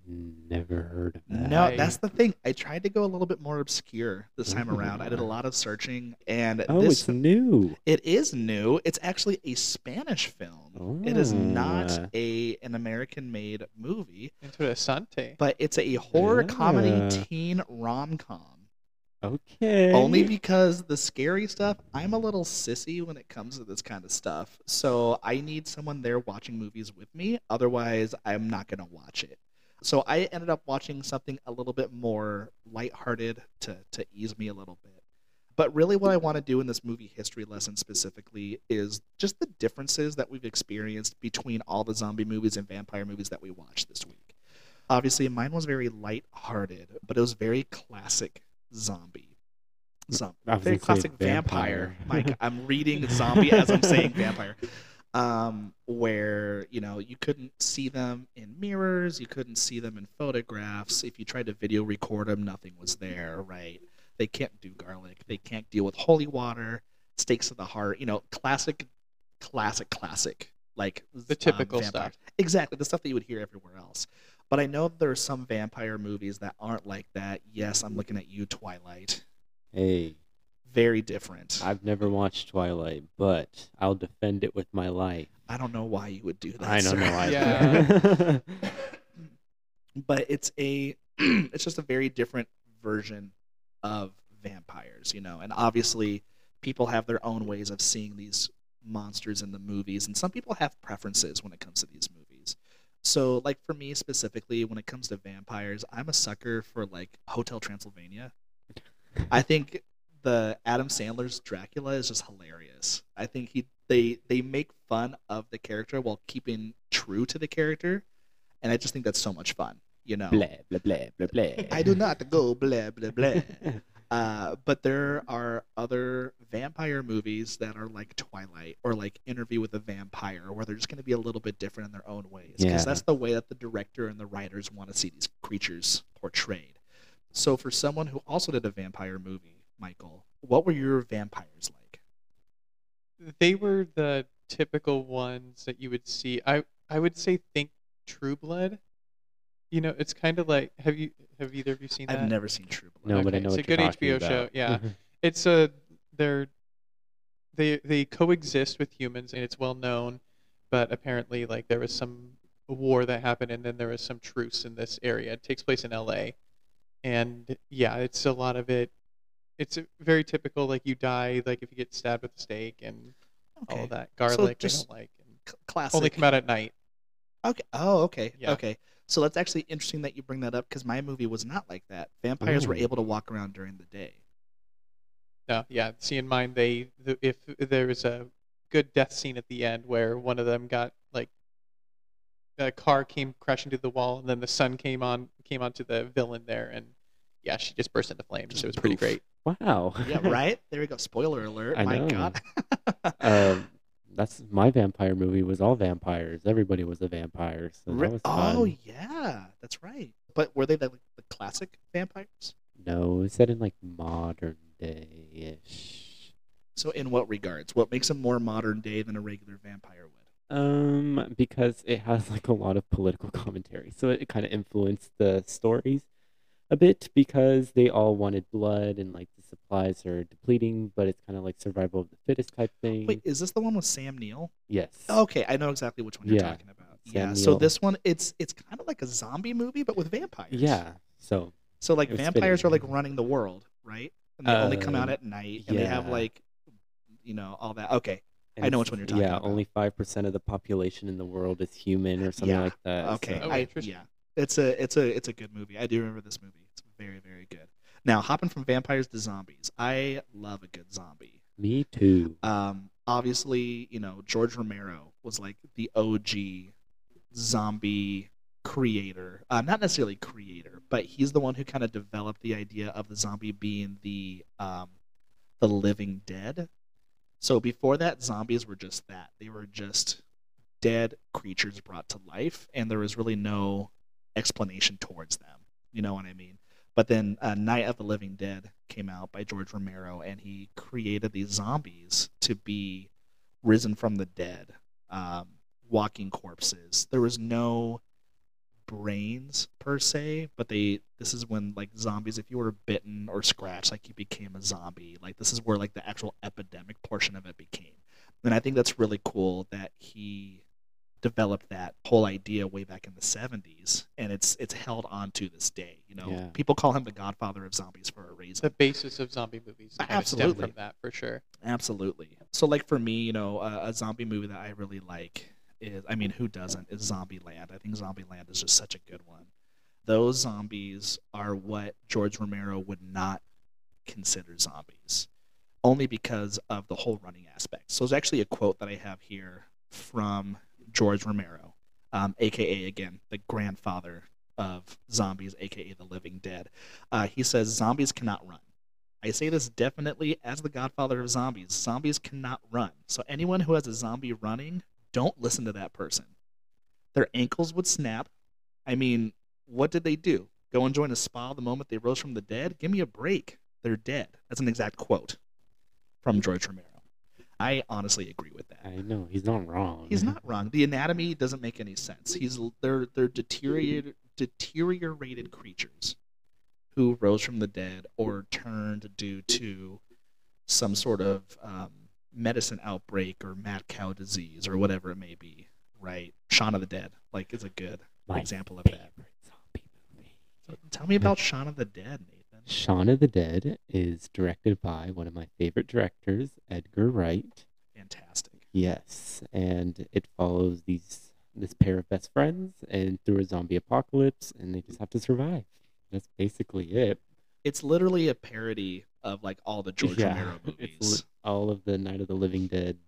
Never heard of that. No, that's the thing. I tried to go a little bit more obscure this time Ooh. Around. I did a lot of searching, and oh, this, it's new. It is new. It's actually a Spanish film. Ooh. It is not a an American-made movie. Interesante. But it's a horror yeah. comedy teen rom-com. Okay. Only because the scary stuff, I'm a little sissy when it comes to this kind of stuff. So I need someone there watching movies with me. Otherwise, I'm not going to watch it. So I ended up watching something a little bit more lighthearted to, to ease me a little bit. But really what I want to do in this movie history lesson specifically is just the differences that we've experienced between all the zombie movies and vampire movies that we watched this week. Obviously, mine was very lighthearted, but it was very classic zombie. Zombie. Very classic vampire. vampire. Mike, I'm reading zombie as I'm saying vampire. Um, where, you know, you couldn't see them in mirrors, you couldn't see them in photographs. If you tried to video record them, nothing was there, right? They can't do garlic. They can't deal with holy water, stakes of the heart, you know, classic, classic, classic, like the typical um, stuff. Exactly. The stuff that you would hear everywhere else. But I know there are some vampire movies that aren't like that. Yes, I'm looking at you, Twilight. Hey. Very different. I've never watched Twilight, but I'll defend it with my life. I don't know why you would do that. I don't sir. know why. Yeah. But it's a, it's just a very different version of vampires, you know. And obviously, people have their own ways of seeing these monsters in the movies, and some people have preferences when it comes to these movies. So, like, for me specifically, when it comes to vampires, I'm a sucker for, like, Hotel Transylvania. I think the Adam Sandler's Dracula is just hilarious. I think he they they make fun of the character while keeping true to the character, and I just think that's so much fun, you know? Blah, blah, blah, blah, blah. I do not go blah, blah, blah. Uh, but there are other vampire movies that are like Twilight or like Interview with a Vampire, where they're just going to be a little bit different in their own ways, because yeah. that's the way that the director and the writers want to see these creatures portrayed. So for someone who also did a vampire movie, Michael, what were your vampires like? They were the typical ones that you would see. I I would say think True Blood. You know, it's kind of like, have you have either of you seen that? I've never seen True Blood. No, okay. But I know it's what you're talking about. It's a good H B O show. Yeah, it's a they're they they coexist with humans, and it's well known. But apparently, like, there was some war that happened, and then there was some truce in this area. It takes place in L A, and yeah, it's a lot of it. It's very typical. Like, you die, like if you get stabbed with a stake and okay. all of that garlic. So just they don't like and classic. Only come out at night. Okay. Oh, okay. Yeah. Okay. So that's actually interesting that you bring that up, because my movie was not like that. Vampires Ooh. Were able to walk around during the day. No, yeah. See, in mine, they the, if there was a good death scene at the end where one of them got like a car came crashing to the wall, and then the sun came on came onto the villain there, and yeah, she just burst into flames. Just it was poof. Pretty great. Wow. Yeah. Right. There we go. Spoiler alert. I my know. God. um. That's my vampire movie was all vampires. Everybody was a vampire. So that was fun. Oh yeah, that's right. But were they the, like, the classic vampires? No, it's set in like modern day-ish. So in what regards? What makes them more modern day than a regular vampire would? Um, because it has like a lot of political commentary. So it, it kind of influenced the stories a bit, because they all wanted blood, and like the supplies are depleting, but it's kind of like survival of the fittest type thing. Wait, is this the one with Sam Neill? Yes. Okay, I know exactly which one yeah. you're talking about. Sam yeah. Neill. So this one, it's it's kind of like a zombie movie, but with vampires. Yeah. So so like vampires fitting. Are like running the world, right? And they uh, only come out at night, and yeah. they have like, you know, all that. Okay, and I know which one you're talking yeah, about. Yeah, only five percent of the population in the world is human, or something yeah. like that. Okay, so. Oh, I, yeah. It's a it's a it's a good movie. I do remember this movie. It's very very good. Now hopping from vampires to zombies, I love a good zombie. Me too. Um, obviously, you know, George Romero was like the O G zombie creator. Uh, not necessarily creator, but he's the one who kind of developed the idea of the zombie being the um, the living dead. So before that, zombies were just that. They were just dead creatures brought to life, and there was really no explanation towards them, you know what I mean? But then uh, Night of the Living Dead came out by George Romero, and he created these zombies to be risen from the dead, um, walking corpses. There was no brains per se, but they this is when like zombies, if you were bitten or scratched, like you became a zombie. Like this is where like the actual epidemic portion of it became. And I think that's really cool that he developed that whole idea way back in the seventies, and it's it's held on to this day. You know, yeah. people call him the Godfather of zombies for a reason. The basis of zombie movies, absolutely, from that for sure. Absolutely. So, like for me, you know, a, a zombie movie that I really like is, I mean, who doesn't? Is Zombieland. I think Zombieland is just such a good one. Those zombies are what George Romero would not consider zombies, only because of the whole running aspect. So, there's actually a quote that I have here from George Romero, um, a k a, again, the grandfather of zombies, a k a the living dead. Uh, he says, zombies cannot run. I say this definitely as the godfather of zombies. Zombies cannot run. So anyone who has a zombie running, don't listen to that person. Their ankles would snap. I mean, what did they do? Go and join a spa the moment they rose from the dead? Give me a break. They're dead. That's an exact quote from George Romero. I honestly agree with that. I know. He's not wrong. He's not wrong. The anatomy doesn't make any sense. He's They're, they're deteriorated, deteriorated creatures who rose from the dead or turned due to some sort of um, medicine outbreak or mad cow disease or whatever it may be, right? Shaun of the Dead, like, is a good My example of that. Zombie movie. So tell me about Shaun of the Dead, Nathan. Shaun of the Dead is directed by one of my favorite directors, Edgar Wright. Fantastic. Yes, and it follows these this pair of best friends and through a zombie apocalypse, and they just have to survive. That's basically it. It's literally a parody of like all the George yeah, Romero movies. It's li- all of the Night of the Living Dead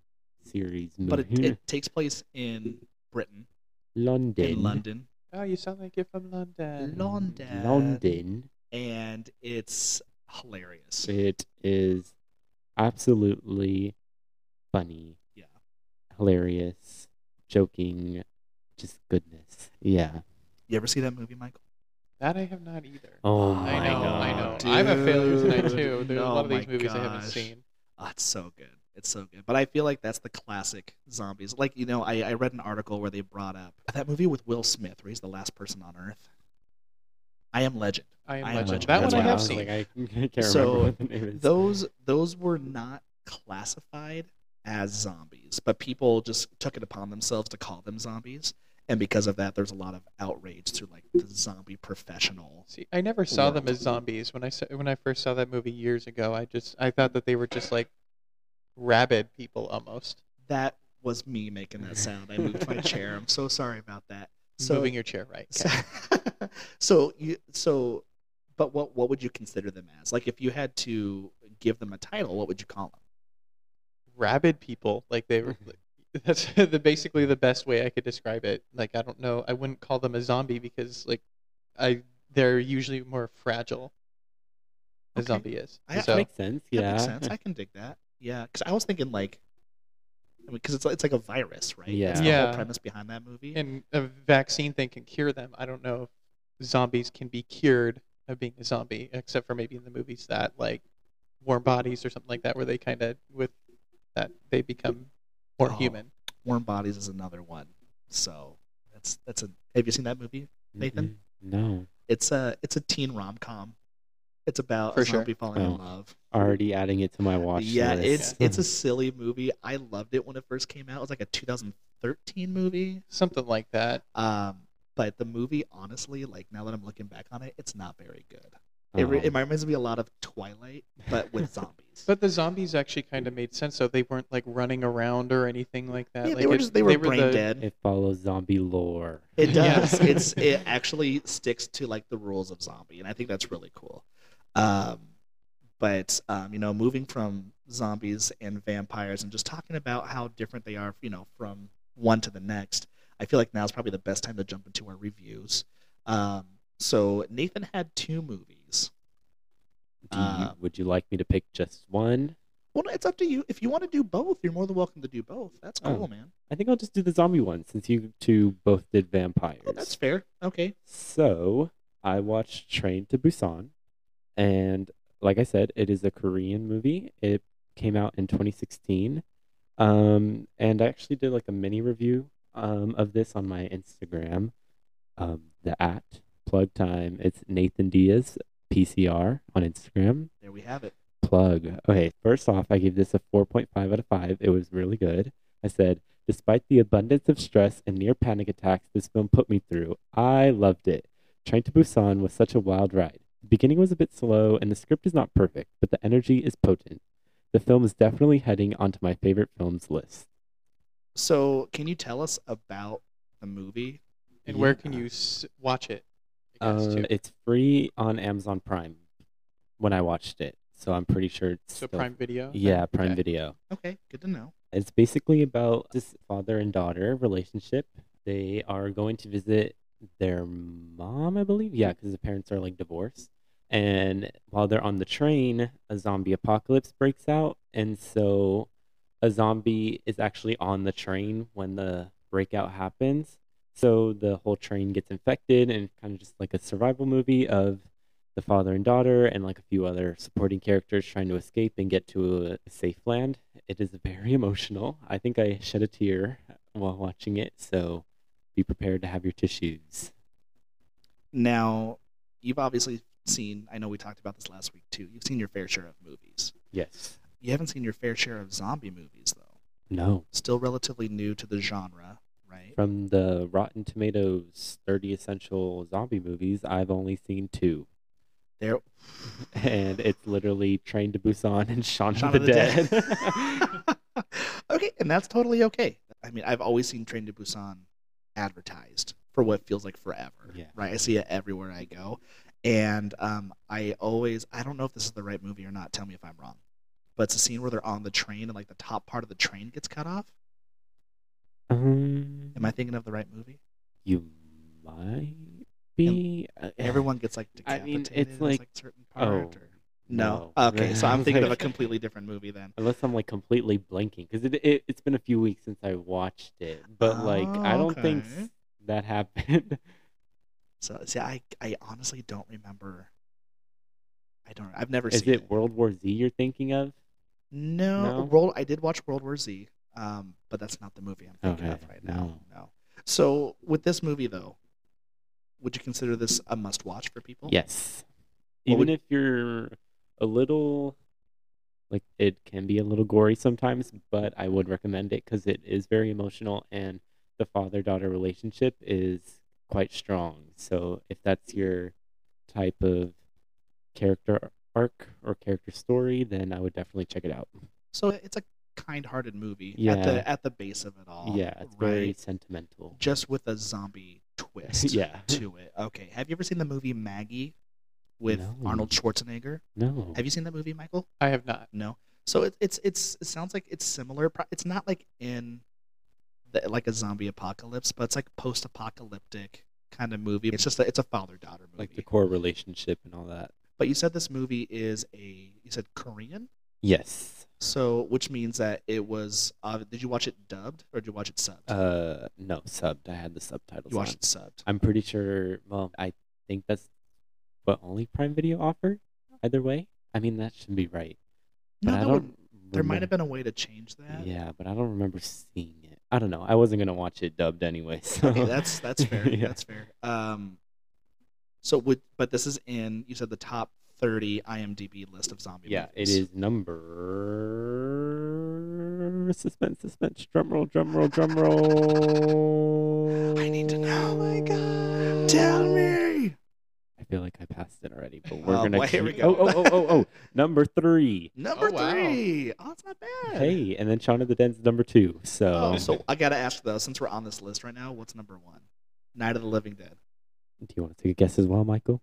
series movies. But it, it takes place in Britain. London. In London. Oh, you sound like you're from London. London. London. And it's hilarious. It is absolutely funny. Yeah. Hilarious. Joking. Just goodness. Yeah. You ever see that movie, Michael? That I have not either. Oh, I know, God, I know. Dude. I'm a failure tonight, too. There's oh a lot of these movies gosh. I haven't seen. Oh, it's so good. It's so good. But I feel like that's the classic zombies. Like, you know, I, I read an article where they brought up that movie with Will Smith, where he's the last person on Earth. I Am Legend. I Am, I am Legend. Legend. That that's one I have seen. Like, I can't so remember what the name is. Those, those were not classified as zombies, but people just took it upon themselves to call them zombies. And because of that, there's a lot of outrage through like the zombie professional. See, I never saw world. them as zombies when I saw, when I first saw that movie years ago. I just I thought that they were just like rabid people almost. That was me making that sound. I moved my chair. I'm so sorry about that. So, moving your chair, right? Okay. So you so, but what what would you consider them as? Like if you had to give them a title, what would you call them? Rabid people, like they were. That's the, basically the best way I could describe it. Like, I don't know. I wouldn't call them a zombie because, like, I they're usually more fragile. A okay. zombie is. I, so. That makes sense. Yeah. That makes sense. I can dig that. Yeah. Because I was thinking, like, because I mean, it's, it's like a virus, right? Yeah. That's the yeah. whole premise behind that movie. And a vaccine thing can cure them. I don't know if zombies can be cured of being a zombie, except for maybe in the movies that, like, Warm Bodies or something like that, where they kind of, with that, they become... Or oh, human. Warm Bodies is another one. So that's that's a. Have you seen that movie, Nathan? Mm-hmm. No. It's a it's a teen rom com. It's about For a zombie sure. falling oh, in love. Already adding it to my watch yeah, list. It's, yeah, it's it's a silly movie. I loved it when it first came out. It was like a two thousand thirteen movie, something like that. Um, but the movie, honestly, like now that I'm looking back on it, it's not very good. It, re- it reminds me a lot of Twilight, but with zombies. But the zombies actually kind of made sense, though. They weren't, like, running around or anything like that. Yeah, like they were, it, just, they were they brain were the... dead. It follows zombie lore. It does. Yeah. It's It actually sticks to, like, the rules of zombie, and I think that's really cool. Um, but, um, you know, moving from zombies and vampires and just talking about how different they are, you know, from one to the next, I feel like now's probably the best time to jump into our reviews. Um, so Nathan had two movies. Do you, uh, would you like me to pick just one? Well, it's up to you. If you want to do both, you're more than welcome to do both. That's cool, oh, man. I think I'll just do the zombie one since you two both did vampires. Oh, that's fair. Okay. So I watched Train to Busan, and like I said, it is a Korean movie. It came out in twenty sixteen, um, and I actually did like a mini review um, of this on my Instagram. Um, the at plug time. It's Nathan Diaz. P C R on Instagram. There we have it. Plug. Okay, first off, I gave this a four point five out of five. It was really good. I said, despite the abundance of stress and near panic attacks this film put me through, I loved it. Train to Busan was such a wild ride. The beginning was a bit slow, and the script is not perfect, but the energy is potent. The film is definitely heading onto my favorite films list. So, can you tell us about the movie? And yeah. where can you s- watch it? Uh, it's free on Amazon Prime when I watched it, so I'm pretty sure it's so still... Prime Video? Yeah, Prime okay. Video. Okay, good to know. It's basically about this father and daughter relationship. They are going to visit their mom, I believe. Yeah, because the parents are like divorced. And while they're on the train, a zombie apocalypse breaks out. And so a zombie is actually on the train when the breakout happens. So the whole train gets infected, and kind of just like a survival movie of the father and daughter and like a few other supporting characters trying to escape and get to a, a safe land. It is very emotional. I think I shed a tear while watching it, so be prepared to have your tissues. Now, you've obviously seen, I know we talked about this last week too, you've seen your fair share of movies. Yes. You haven't seen your fair share of zombie movies, though. No. Still relatively new to the genre. Right. From the Rotten Tomatoes thirty essential zombie movies, I've only seen two. There, and it's literally Train to Busan and Shaun, Shaun of, of the, the Dead. Dead. Okay, and that's totally okay. I mean, I've always seen Train to Busan advertised for what feels like forever. Yeah. Right? I see it everywhere I go. And um, I always, I don't know if this is the right movie or not. Tell me if I'm wrong. But it's a scene where they're on the train and like the top part of the train gets cut off. Um, Am I thinking of the right movie? You might be. And everyone gets like decapitated. I mean, it's like, like certain part. Oh, or... no. no. Okay, so I'm thinking of a completely different movie then. Unless I'm like completely blanking because it, it it's been a few weeks since I watched it, but like oh, I don't okay. think that happened. So see, I I honestly don't remember. I don't. I've never Is seen. Is it World War Z you're thinking of? No, no? World. I did watch World War Z. Um, but that's not the movie I'm thinking okay, of right now. No. no. So with this movie, though, would you consider this a must-watch for people? Yes. What Even would... if you're a little, like, it can be a little gory sometimes, but I would recommend it because it is very emotional and the father-daughter relationship is quite strong. So if that's your type of character arc or character story, then I would definitely check it out. So it's a kind-hearted movie yeah. at the at the base of it all. Yeah, it's right? very sentimental. Just with a zombie twist yeah. to it. Okay, have you ever seen the movie Maggie with no. Arnold Schwarzenegger? No. Have you seen that movie, Michael? I have not. No. So it, it's it's it sounds like it's similar. It's not like in the, like a zombie apocalypse, but it's like post-apocalyptic kind of movie. It's just a, it's a father-daughter movie. Like the core relationship and all that. But you said this movie is a you said Korean? Yes. So, which means that it was. Uh, did you watch it dubbed or did you watch it subbed? Uh, no, subbed. I had the subtitles. You watched it subbed. I'm pretty sure. Well, I think that's what only Prime Video offered. Either way, I mean that should be right. But no, I don't. Would, there might have been a way to change that. Yeah, but I don't remember seeing it. I don't know. I wasn't gonna watch it dubbed anyway. So. Okay, that's that's fair. yeah. That's fair. Um, so would but this is in you said the top. thirty IMDb list of zombie yeah, movies. Yeah, it is number... Suspense, suspense, drumroll, drumroll, drumroll. I need to know. Oh my god. Tell me. I feel like I passed it already, but we're oh, going to... Well, here we go. Oh, oh, oh, oh, oh. Number three. Number oh, three. Wow. Oh, that's not bad. Hey, and then Shaun of the Dead's number two, so... Oh, so I got to ask, though, since we're on this list right now, what's number one? Night of the Living Dead. Do you want to take a guess as well, Michael?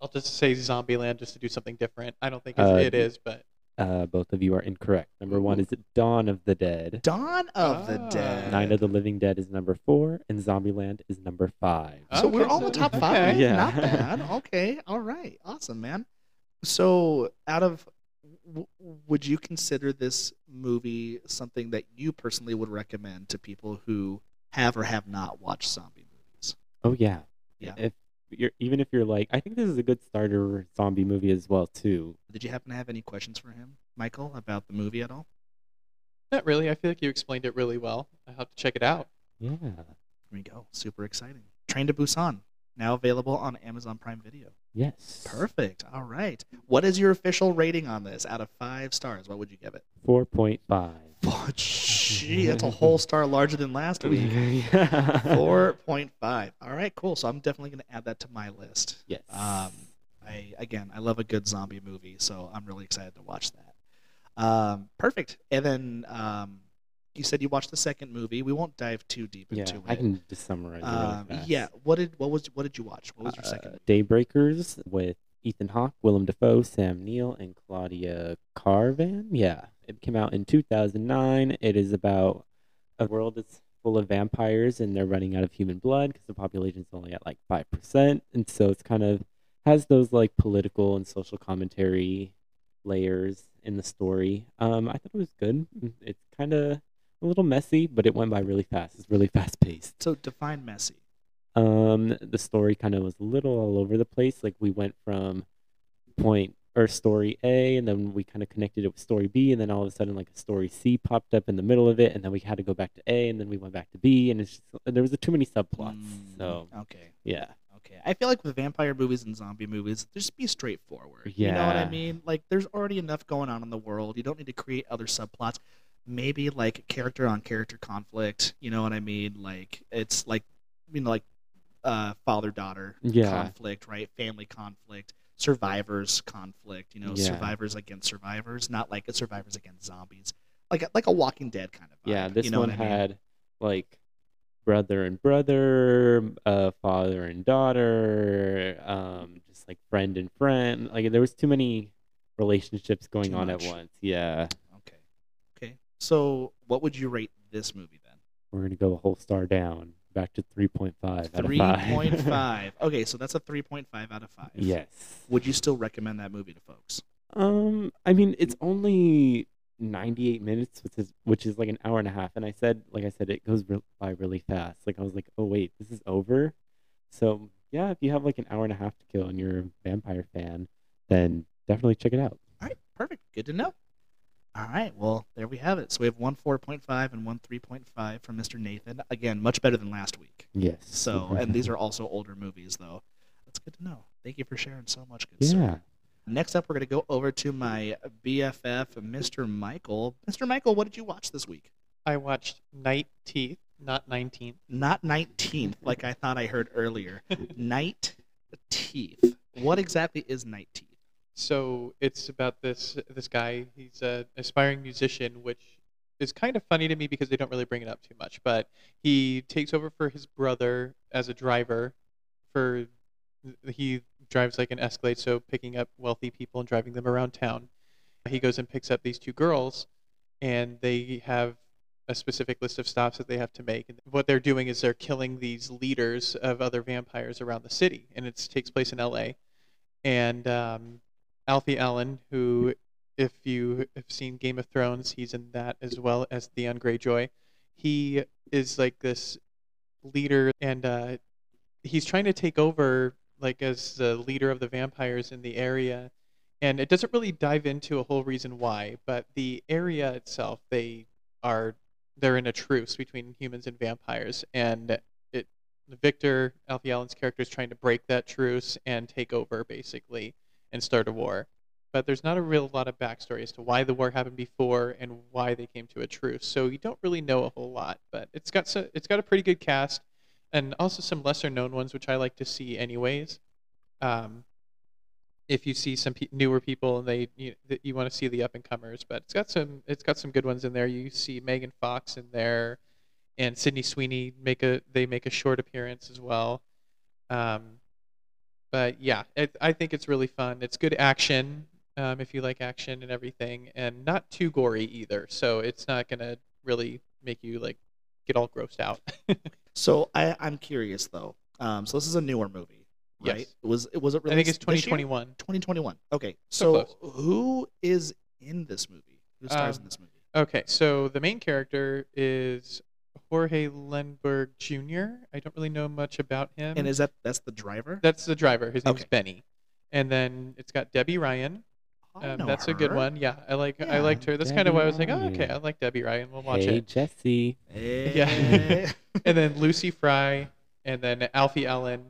I'll just say Zombieland just to do something different. I don't think it's, uh, it is, but... Uh, both of you are incorrect. Number one is Dawn of the Dead. Dawn of oh. the Dead. Night of the Living Dead is number four, and Zombieland is number five. So okay, we're all so in the top five. Okay. Yeah. Not bad. Okay. All right. Awesome, man. So out of... W- would you consider this movie something that you personally would recommend to people who have or have not watched zombie movies? Oh, yeah. Yeah. If You're, even if you're like, I think this is a good starter zombie movie as well, too. Did you happen to have any questions for him, Michael, about the movie at all? Not really. I feel like you explained it really well. I'll have to check it out. Yeah. There we go. Super exciting. Train to Busan, now available on Amazon Prime Video. Yes. Perfect. All right. What is your official rating on this out of five stars? What would you give it? four point five. Oh, gee, that's a whole star larger than last week. Yeah. four point five. All right, cool. So I'm definitely going to add that to my list. Yes. Um, I again, I love a good zombie movie, so I'm really excited to watch that. Um, perfect. And then um, you said you watched the second movie. We won't dive too deep into yeah, it. I can just summarize. Um, it really yeah. What did what was what did you watch? What was your uh, second? Movie? Daybreakers with Ethan Hawke, Willem Dafoe, Sam Neill, and Claudia Karvan. Yeah. It came out in two thousand nine. It is about a world that's full of vampires and they're running out of human blood because the population's only at like five percent. And so it's kind of has those like political and social commentary layers in the story. Um, I thought it was good. It's kind of a little messy, but it went by really fast. It's really fast paced. So define messy. Um, the story kind of was a little all over the place. Like we went from point or story A, and then we kind of connected it with story B, and then all of a sudden, like, a story C popped up in the middle of it, and then we had to go back to A, and then we went back to B, and it's just, there was too many subplots, mm, so... Okay. Yeah. Okay. I feel like with vampire movies and zombie movies, just be straightforward. Yeah. You know what I mean? Like, there's already enough going on in the world. You don't need to create other subplots. Maybe, like, character-on-character conflict, you know what I mean? Like, it's, like, you know, like, uh, father-daughter yeah. conflict, right? Family conflict. Survivors conflict, you know, yeah. survivors against survivors, not like survivors against zombies, like like a Walking Dead kind of vibe. Yeah, this you know one I mean? had like brother and brother, uh, father and daughter, um, just like friend and friend. Like there was too many relationships going too on much. at once. Yeah. Okay. Okay. So what would you rate this movie then? We're going to go a whole star down. Back to three point five out of five. three point five. Okay, so that's a three point five out of five. Yes. Would you still recommend that movie to folks? Um, I mean, it's only ninety-eight minutes, which is, which is like an hour and a half. And I said, like I said, it goes re- by really fast. Like I was like, oh, wait, this is over? So, yeah, if you have like an hour and a half to kill and you're a vampire fan, then definitely check it out. All right, perfect. Good to know. All right, well, there we have it. So we have one four point five and one three point five from Mister Nathan. Again, much better than last week. Yes. So, and these are also older movies, though. That's good to know. Thank you for sharing so much, good yeah. sir. Next up, we're going to go over to my B F F, Mister Michael. Mister Michael, what did you watch this week? I watched Night Teeth, not nineteenth. Not nineteenth, like I thought I heard earlier. Night Teeth. What exactly is Night Teeth? So it's about this this guy. He's an aspiring musician, which is kind of funny to me because they don't really bring it up too much. But he takes over for his brother as a driver. For he drives like an Escalade, so picking up wealthy people and driving them around town. He goes and picks up these two girls, and they have a specific list of stops that they have to make. And what they're doing is they're killing these leaders of other vampires around the city, and it takes place in L A And um, Alfie Allen, who, if you have seen Game of Thrones, he's in that as well as Theon Greyjoy. He is like this leader, and uh, he's trying to take over like as the leader of the vampires in the area. And it doesn't really dive into a whole reason why, but the area itself, they are they're in a truce between humans and vampires, and it Victor, Alfie Allen's character, is trying to break that truce and take over basically and start a war. But there's not a real lot of backstory as to why the war happened before and why they came to a truce. So you don't really know a whole lot, but it's got so, it's got a pretty good cast and also some lesser known ones, which I like to see anyways. Um, if you see some pe- newer people and they you, you want to see the up and comers, but it's got some it's got some good ones in there. You see Megan Fox in there and Sydney Sweeney make a they make a short appearance as well. Um, But yeah, it, I think it's really fun. It's good action um, if you like action and everything, and not too gory either. So it's not gonna really make you like get all grossed out. So I, I'm curious though. Um, so this is a newer movie, right? Yes. It was it was it really? I think it's twenty twenty-one. twenty twenty-one. Okay. So, so who is in this movie? Who stars um, in this movie? Okay, so the main character is Jorge Lundberg Junior I don't really know much about him. And is that that's the driver? That's the driver. His name's okay. Benny. And then it's got Debbie Ryan. I um, know that's her. A good one. Yeah, I like yeah, I liked her. That's Debbie kind of why I was like, oh, okay, I like Debbie Ryan. We'll watch hey, it. Jesse. Hey, Jesse. Yeah. And then Lucy Fry, and then Alfie Allen,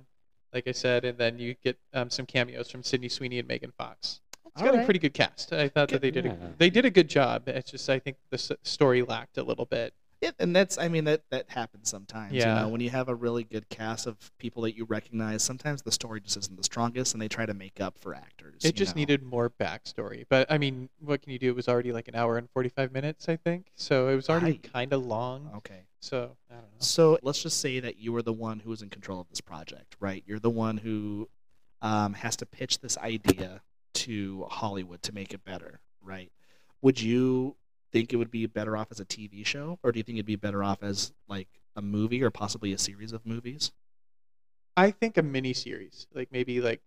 like I said, and then you get um, some cameos from Sydney Sweeney and Megan Fox. It's All got right. a pretty good cast. I thought good, that they did yeah. a, they did a good job. It's just I think the s- story lacked a little bit. Yeah, and that's, I mean, that, that happens sometimes. Yeah. You know, when you have a really good cast of people that you recognize, sometimes the story just isn't the strongest, and they try to make up for actors. It just know? needed more backstory. But, I mean, what can you do? It was already like an hour and forty-five minutes, I think. So it was already I... kind of long. Okay. So, I don't know. So let's just say that you were the one who was in control of this project, right? You're the one who um, has to pitch this idea to Hollywood to make it better, right? Would you think it would be better off as a T V show, or do you think it'd be better off as like a movie or possibly a series of movies? I think a mini series, like maybe like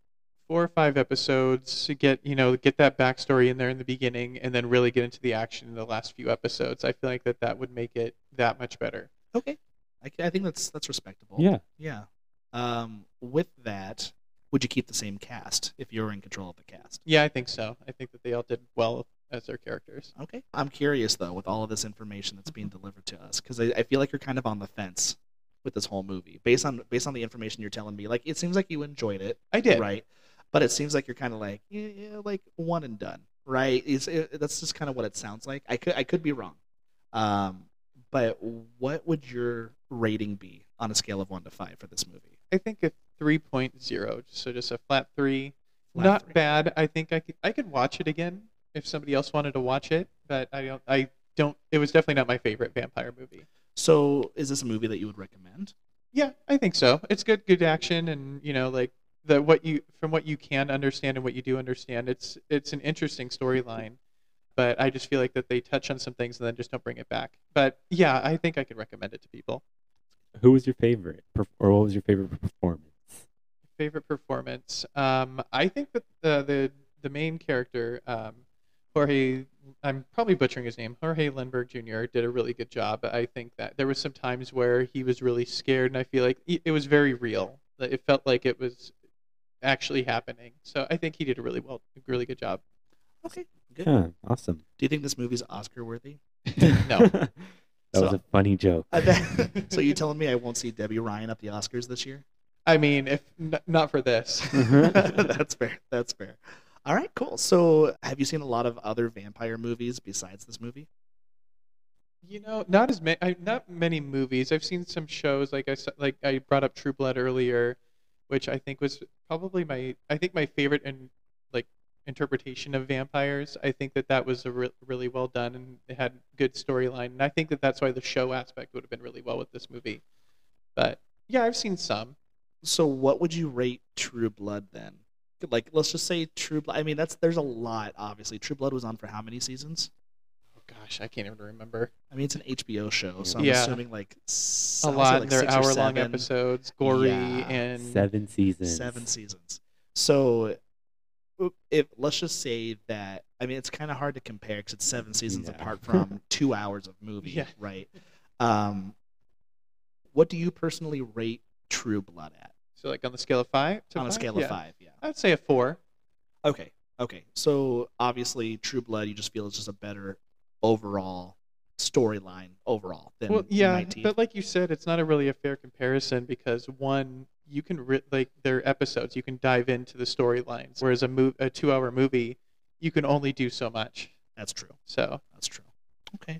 four or five episodes to get, you know, get that backstory in there in the beginning and then really get into the action in the last few episodes. I feel like that that would make it that much better. Okay. I, I think that's that's respectable. Yeah. Yeah. Um, with that, would you keep the same cast if you were in control of the cast? Yeah, I think so. I think that they all did well as their characters. Okay. I'm curious, though, with all of this information that's being delivered to us, because I, I feel like you're kind of on the fence with this whole movie. Based on based on the information you're telling me, like, it seems like you enjoyed it. I did. Right? But it seems like you're kind of like, yeah, yeah, like, one and done, right? It's, it, that's just kind of what it sounds like. I could, I could be wrong. Um, but what would your rating be on a scale of one to five for this movie? I think a three point oh, so just a flat three. Flat Not three. bad. I think I could, I could watch it again if somebody else wanted to watch it, but I don't, I don't, it was definitely not my favorite vampire movie. So is this a movie that you would recommend? Yeah, I think so. It's good, good action, and you know, like the what you from what you can understand and what you do understand, it's it's an interesting storyline. But I just feel like that they touch on some things and then just don't bring it back. But yeah, I think I could recommend it to people. Who was your favorite, or what was your favorite performance? Favorite performance? Um, I think that the the, the main character, um, Jorge, I'm probably butchering his name, Jorge Lundberg Junior did a really good job. I think that there was some times where he was really scared, and I feel like it was very real. It felt like it was actually happening. So I think he did a really well, really good job. Okay, good. Yeah, awesome. Do you think this movie's Oscar-worthy? No. That so, was a funny joke. Bet, so you telling me I won't see Debbie Ryan at the Oscars this year? I mean, if n- not for this. That's fair. That's fair. All right, cool. So have you seen a lot of other vampire movies besides this movie? You know, not as many. I, not many movies. I've seen some shows. Like I like I brought up True Blood earlier, which I think was probably my I think my favorite and like interpretation of vampires. I think that that was a re- really well done, and it had good storyline. And I think that that's why the show aspect would have been really well with this movie. But yeah, I've seen some. So what would you rate True Blood then? Like, let's just say True Blood. I mean, that's there's a lot, obviously. True Blood was on for how many seasons? Oh, gosh, I can't even remember. I mean, it's an H B O show, so I'm yeah. assuming like a lot. Like they're hour-long episodes, gory, yeah. and seven seasons. Seven seasons. So, if let's just say that. I mean, it's kind of hard to compare because it's seven seasons yeah. apart from two hours of movie, yeah. right? Um, what do you personally rate True Blood at? So like on the scale of five? On five? A scale of yeah. five, yeah. I'd say a four. Okay, okay. So obviously True Blood, you just feel it's just a better overall storyline overall than well, yeah, Night Teeth. But like you said, it's not a really a fair comparison because one, you can, re- like their episodes, you can dive into the storylines, whereas a, mo- a two-hour movie, you can only do so much. That's true. So That's true. Okay.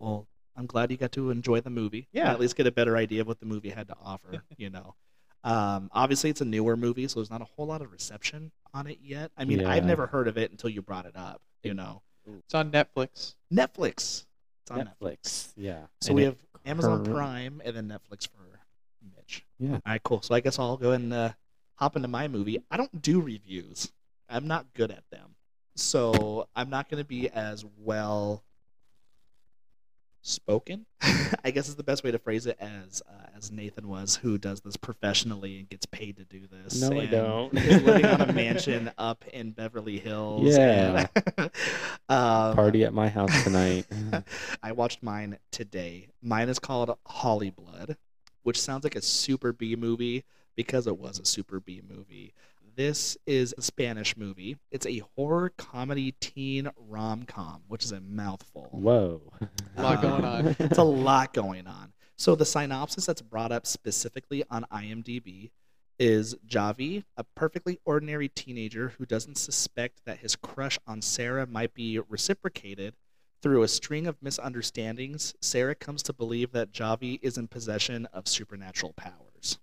Well, I'm glad you got to enjoy the movie. Yeah. At least get a better idea of what the movie had to offer, you know. Um, obviously, it's a newer movie, so there's not a whole lot of reception on it yet. I mean, yeah. I've never heard of it until you brought it up, you know. It's on Netflix. Netflix. It's on Netflix. Netflix. Yeah. So and we have Amazon current. Prime and then Netflix for Mitch. Yeah. All right, cool. So I guess I'll go and uh, hop into my movie. I don't do reviews. I'm not good at them. So I'm not going to be as well... spoken, I guess is the best way to phrase it, as uh, as Nathan was, who does this professionally and gets paid to do this. No, and I don't. Is living on a mansion up in Beverly Hills. Yeah. And, um, party at my house tonight. I watched mine today. Mine is called Holly Blood, which sounds like a super B movie because it was a super B movie. This is a Spanish movie. It's a horror comedy teen rom-com, which is a mouthful. Whoa. A lot um, going on. It's a lot going on. So the synopsis that's brought up specifically on I M D B is Javi, a perfectly ordinary teenager who doesn't suspect that his crush on Sarah might be reciprocated. Through a string of misunderstandings, Sarah comes to believe that Javi is in possession of supernatural powers.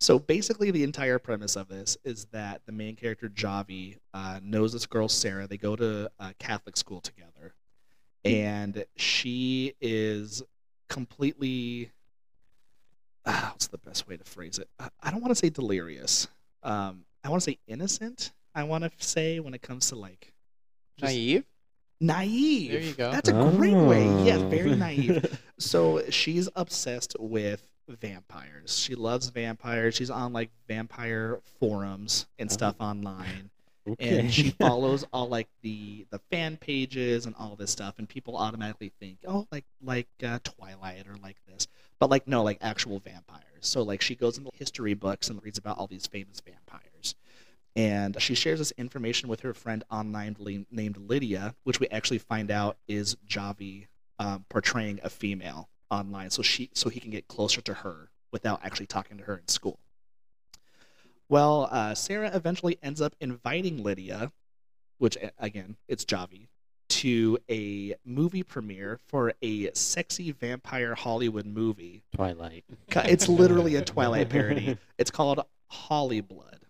So basically the entire premise of this is that the main character, Javi, uh, knows this girl, Sarah. They go to uh, Catholic school together. And she is completely, uh, what's the best way to phrase it? I don't want to say delirious. Um, I want to say innocent, I want to say, when it comes to like... Naive? Naive. There you go. That's a oh. great way. Yes, very naive. So she's obsessed with vampires. She loves vampires. She's on like vampire forums and stuff oh. online. Okay. And she follows all like the the fan pages and all this stuff, and people automatically think, oh, like like uh, Twilight or like this, but like no, like actual vampires. So like she goes into history books and reads about all these famous vampires, and she shares this information with her friend online named Lydia, which we actually find out is Javi um, portraying a female online, so she so he can get closer to her without actually talking to her in school. Well, uh, Sarah eventually ends up inviting Lydia, which again, it's Javi, to a movie premiere for a sexy vampire Hollywood movie. Twilight. It's literally a Twilight parody. It's called Holly Blood.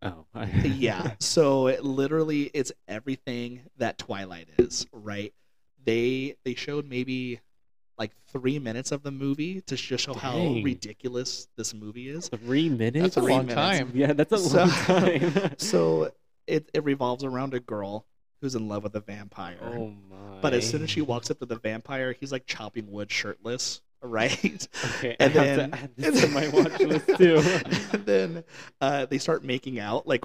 Oh. Yeah. So it literally, it's everything that Twilight is, right? They they showed maybe like three minutes of the movie to show Dang. how ridiculous this movie is. Three minutes? That's a three long minutes. time. Yeah, that's a so, long time. so it, it revolves around a girl who's in love with a vampire. Oh my. But as soon as she walks up to the vampire, he's like chopping wood shirtless. Right. Okay. And I then, have to add this to my watch list too. And then uh, they start making out like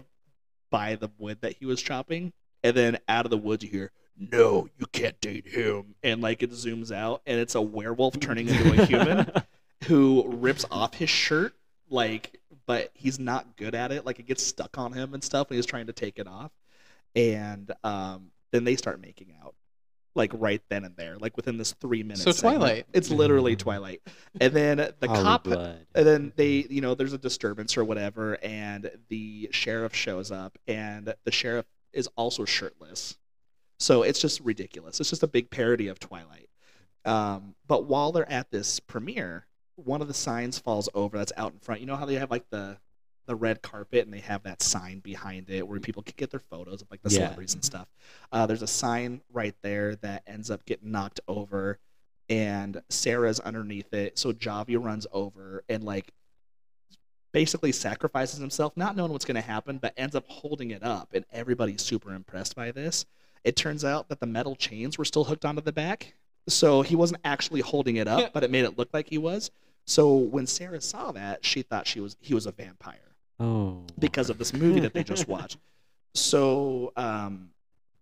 by the wood that he was chopping. And then out of the woods you hear, "No, you can't date him." And like it zooms out and it's a werewolf turning into a human who rips off his shirt, like, but he's not good at it. Like it gets stuck on him and stuff when he's trying to take it off. And um, then they start making out. Like right then and there, like within this three minutes. So Twilight. Segment. It's literally Twilight. And then the Holly cop, Blood. And then they, you know, there's a disturbance or whatever, and the sheriff shows up, and the sheriff is also shirtless. So it's just ridiculous. It's just a big parody of Twilight. Um, but while they're at this premiere, one of the signs falls over that's out in front. You know how they have like the the red carpet, and they have that sign behind it where people can get their photos of like the yeah. celebrities and stuff. Uh, there's a sign right there that ends up getting knocked over, and Sarah's underneath it. So Javi runs over and like basically sacrifices himself, not knowing what's going to happen, but ends up holding it up, and everybody's super impressed by this. It turns out that the metal chains were still hooked onto the back, so he wasn't actually holding it up, yeah. but it made it look like he was. So when Sarah saw that, she thought she was he was a vampire. Oh. Because of this movie that they just watched. So um,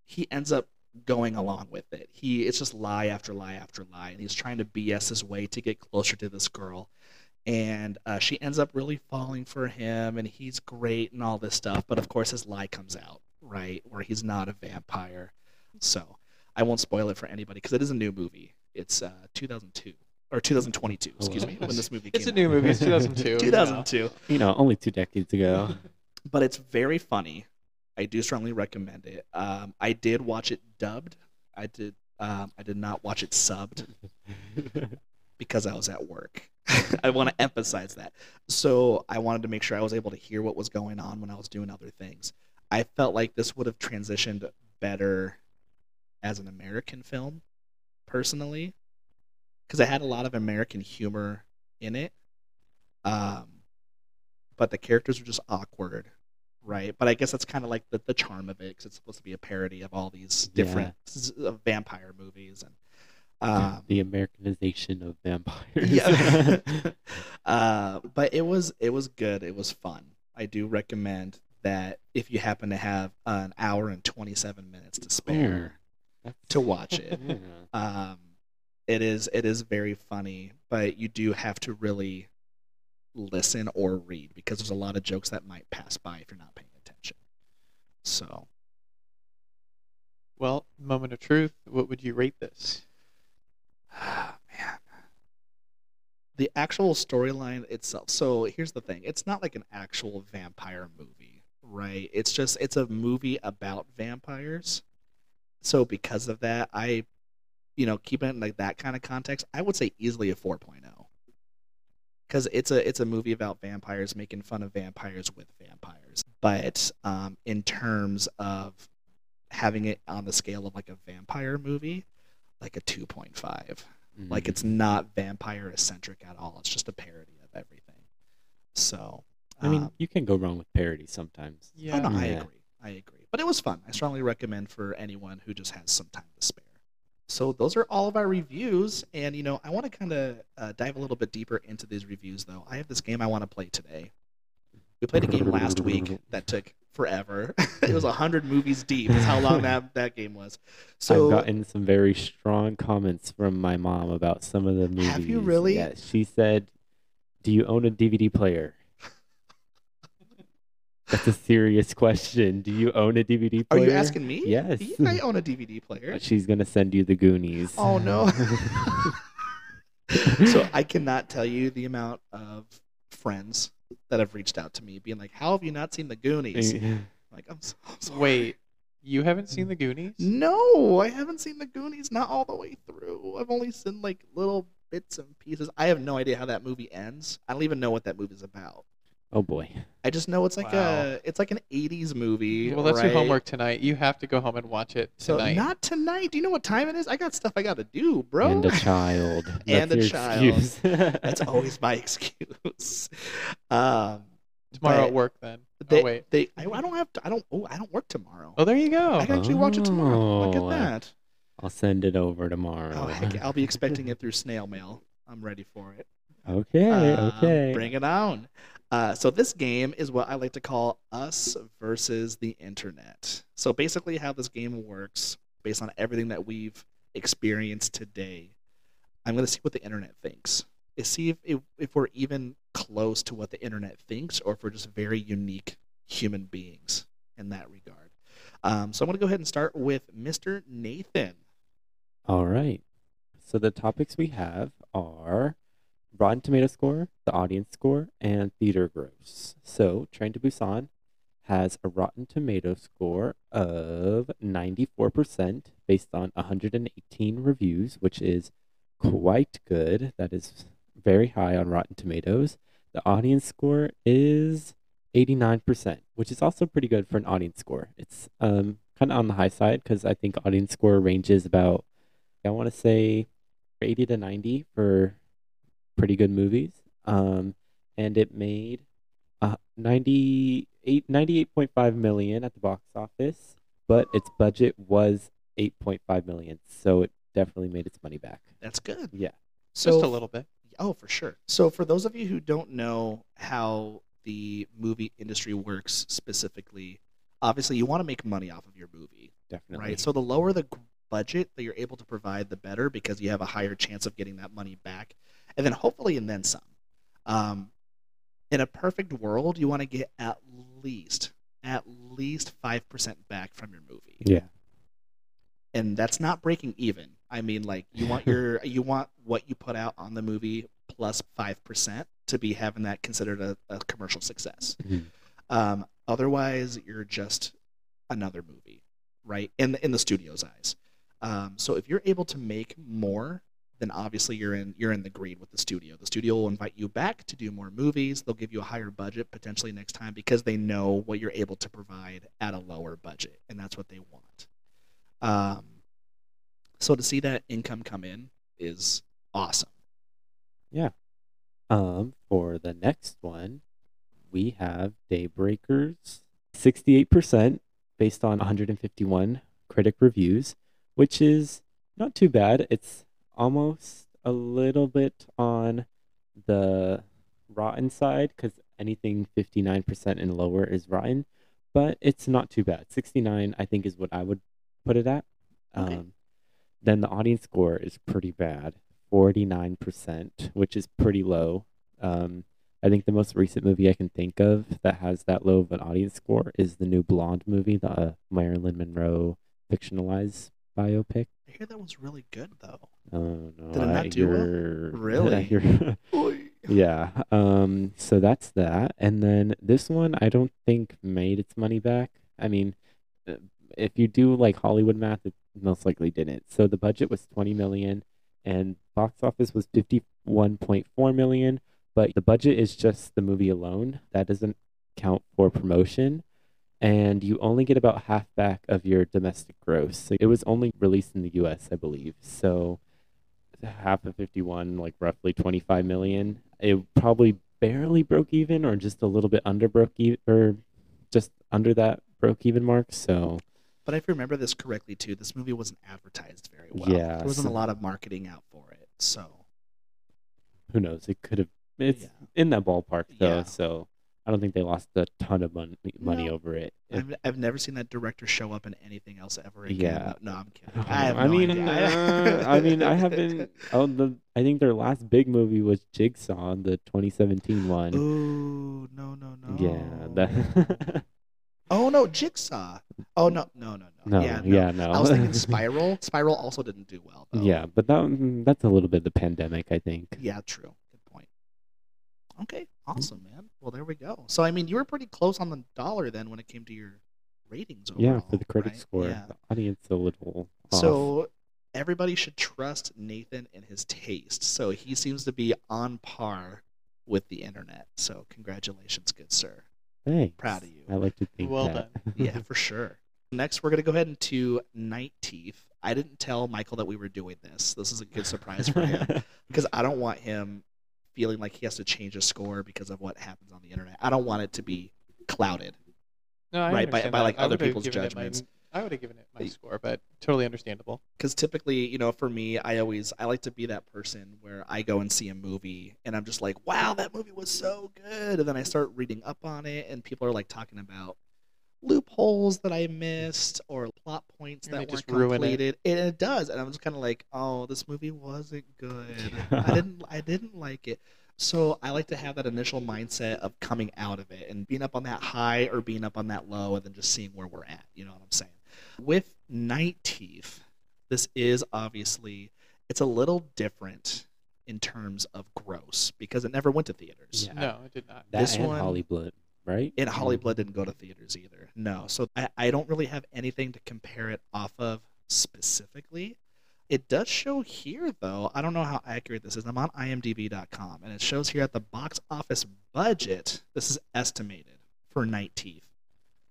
he ends up going along with it. He It's just lie after lie after lie. And he's trying to B S his way to get closer to this girl. And uh, she ends up really falling for him. And he's great and all this stuff. But, of course, his lie comes out, right? Where he's not a vampire. So I won't spoil it for anybody because it is a new movie. It's uh, two thousand two. Or two thousand twenty-two, excuse me, when this movie came out. It's a new movie. It's two thousand two. two thousand two. You know, only two decades ago. But it's very funny. I do strongly recommend it. Um, I did watch it dubbed. I did um, I did not watch it subbed because I was at work. I want to emphasize that. So I wanted to make sure I was able to hear what was going on when I was doing other things. I felt like this would have transitioned better as an American film, personally. Because it had a lot of American humor in it, um, but the characters were just awkward, right? But I guess that's kind of like the, the charm of it, because it's supposed to be a parody of all these different yeah. vampire movies and um, the Americanization of vampires. Yeah, uh, but it was it was good. It was fun. I do recommend that if you happen to have an hour and twenty-seven minutes to spare yeah. to watch it. Yeah. Um, It is it is very funny, but you do have to really listen or read because there's a lot of jokes that might pass by if you're not paying attention. So, well, moment of truth, what would you rate this? Ah, man. The actual storyline itself. So here's the thing. It's not like an actual vampire movie, right? It's just it's a movie about vampires. So because of that, I You know, keeping it in like that kind of context, I would say easily a four point oh, because it's a it's a movie about vampires making fun of vampires with vampires. But um, in terms of having it on the scale of like a vampire movie, like a two point five, mm-hmm. like it's not vampire eccentric at all. It's just a parody of everything. So I mean, um, you can go wrong with parody sometimes. Yeah, oh, no, I yeah. agree. I agree. But it was fun. I strongly recommend for anyone who just has some time to spare. So those are all of our reviews, and you know I want to kind of uh, dive a little bit deeper into these reviews, though. I have this game I want to play today. We played a game last week that took forever. It was one hundred movies deep. That's how long that, that game was. So I've gotten some very strong comments from my mom about some of the movies. Have you really? Yeah, she said, "Do you own a D V D player?" That's a serious question. Do you own a D V D player? Are you asking me? Yes. Yeah, I own a D V D player. She's going to send you The Goonies. Oh, no. So I cannot tell you the amount of friends that have reached out to me being like, "How have you not seen The Goonies?" I'm like, I'm so, I'm sorry. Wait, you haven't seen The Goonies? No, I haven't seen The Goonies. Not all the way through. I've only seen like little bits and pieces. I have no idea how that movie ends. I don't even know what that movie's about. Oh boy. I just know it's like wow. a it's like an eighties movie. Well, that's right? Your homework tonight. You have to go home and watch it tonight. So not tonight. Do you know what time it is? I got stuff I got to do, bro. And a child. and a child. That's always my excuse. Um, tomorrow at work then. They, oh wait. They I, I don't have to, I don't oh, I don't work tomorrow. Oh, there you go. I can actually oh, watch it tomorrow. Look at that. I'll send it over tomorrow. Oh, heck, I'll be expecting it through snail mail. I'm ready for it. Okay, uh, okay. Bring it on. Uh, so this game is what I like to call us versus the internet. So basically how this game works, based on everything that we've experienced today, I'm going to see what the internet thinks. See if, if, if we're even close to what the internet thinks or if we're just very unique human beings in that regard. Um, so I'm going to go ahead and start with Mister Nathan. All right. So the topics we have are Rotten Tomato score, the audience score, and theater gross. So Train to Busan has a Rotten Tomato score of ninety-four percent based on one hundred eighteen reviews, which is quite good. That is very high on Rotten Tomatoes. The audience score is eighty-nine percent, which is also pretty good for an audience score. It's um, kind of on the high side because I think audience score ranges about, I want to say, eighty to ninety for pretty good movies, um, and it made uh, ninety-eight, ninety-eight point five million at the box office, but its budget was eight point five million, so it definitely made its money back. That's good. Yeah. So, just a little bit. Oh, for sure. So for those of you who don't know how the movie industry works specifically, obviously you want to make money off of your movie. Definitely. Right? So the lower the budget that you're able to provide, the better, because you have a higher chance of getting that money back. And then hopefully, and then some. Um, in a perfect world, you want to get at least, at least five percent back from your movie. Yeah. And that's not breaking even. I mean, like, you want your, you want what you put out on the movie plus five percent to be having that considered a, a commercial success. Mm-hmm. Um, otherwise, you're just another movie, right? In the, in the studio's eyes. Um, so if you're able to make more, then obviously you're in you're in the green with the studio. The studio will invite you back to do more movies. They'll give you a higher budget potentially next time because they know what you're able to provide at a lower budget, and that's what they want. Um, so to see that income come in is awesome. Yeah. Um, for the next one, we have Daybreakers, sixty-eight percent based on one hundred fifty-one critic reviews, which is not too bad. It's almost a little bit on the rotten side because anything fifty-nine percent and lower is rotten, but it's not too bad. sixty-nine, I think, is what I would put it at. Okay. Um, then the audience score is pretty bad, forty-nine percent, which is pretty low. Um, I think the most recent movie I can think of that has that low of an audience score is the new Blonde movie, the uh, Marilyn Monroe fictionalized biopic. I hear that one's really good, though. Oh, no. Did it not do well? Really? Yeah. Um, so that's that. And then this one, I don't think made its money back. I mean, if you do like Hollywood math, it most likely didn't. So the budget was twenty million dollars and box office was fifty-one point four million dollars. But the budget is just the movie alone. That doesn't count for promotion. And you only get about half back of your domestic gross. So it was only released in the U S, I believe. So half of fifty-one, like roughly twenty-five million. It probably barely broke even, or just a little bit under broke even, or just under that broke even mark. So, but if I remember this correctly too, this movie wasn't advertised very well. Yeah, there wasn't so, a lot of marketing out for it. So who knows? It could have. It's yeah. in that ballpark though. Yeah. So. I don't think they lost a ton of money, money no, over it. I've, I've never seen that director show up in anything else ever again. Yeah. No, I'm kidding. I have I no mean, idea. uh, I mean, I haven't. Oh, the, I think their last big movie was Jigsaw, the twenty seventeen one. Ooh, no, no, no. Yeah. That oh, no, Jigsaw. Oh, no, no, no, no. no yeah, no. yeah, no. I was thinking Spiral. Spiral also didn't do well, though. Yeah, but that that's a little bit of the pandemic, I think. Yeah, true. Okay, awesome, man. Well, there we go. So, I mean, you were pretty close on the dollar then when it came to your ratings overall. Yeah, for the critic right? score. Yeah. The audience a little off. So, everybody should trust Nathan and his taste. So, he seems to be on par with the internet. So congratulations, good sir. Thanks. Proud of you. I like to think well that. Done. Yeah, for sure. Next, we're going to go ahead and do Night Teeth. I didn't tell Michael that we were doing this. This is a good surprise for him because I don't want him feeling like he has to change a score because of what happens on the internet. I don't want it to be clouded no, I right, by, by like I other people's judgments. My, I would have given it my score, but totally understandable. Because typically, you know, for me, I always I like to be that person where I go and see a movie and I'm just like, wow, that movie was so good. And then I start reading up on it and people are like talking about loopholes that I missed or plot points and that weren't completed. It. And it does. And I'm just kind of like, oh, this movie wasn't good. I didn't I didn't like it. So I like to have that initial mindset of coming out of it and being up on that high or being up on that low and then just seeing where we're at. You know what I'm saying? With Night Teeth, this is obviously, it's a little different in terms of gross because it never went to theaters. Yeah. No, it did not. That this and one, Holly Blood. Right? And Holly Blood didn't go to theaters either. No. So I, I don't really have anything to compare it off of specifically. It does show here, though. I don't know how accurate this is. I'm on I M D B dot com, and it shows here at the box office budget, this is estimated for Night Teeth,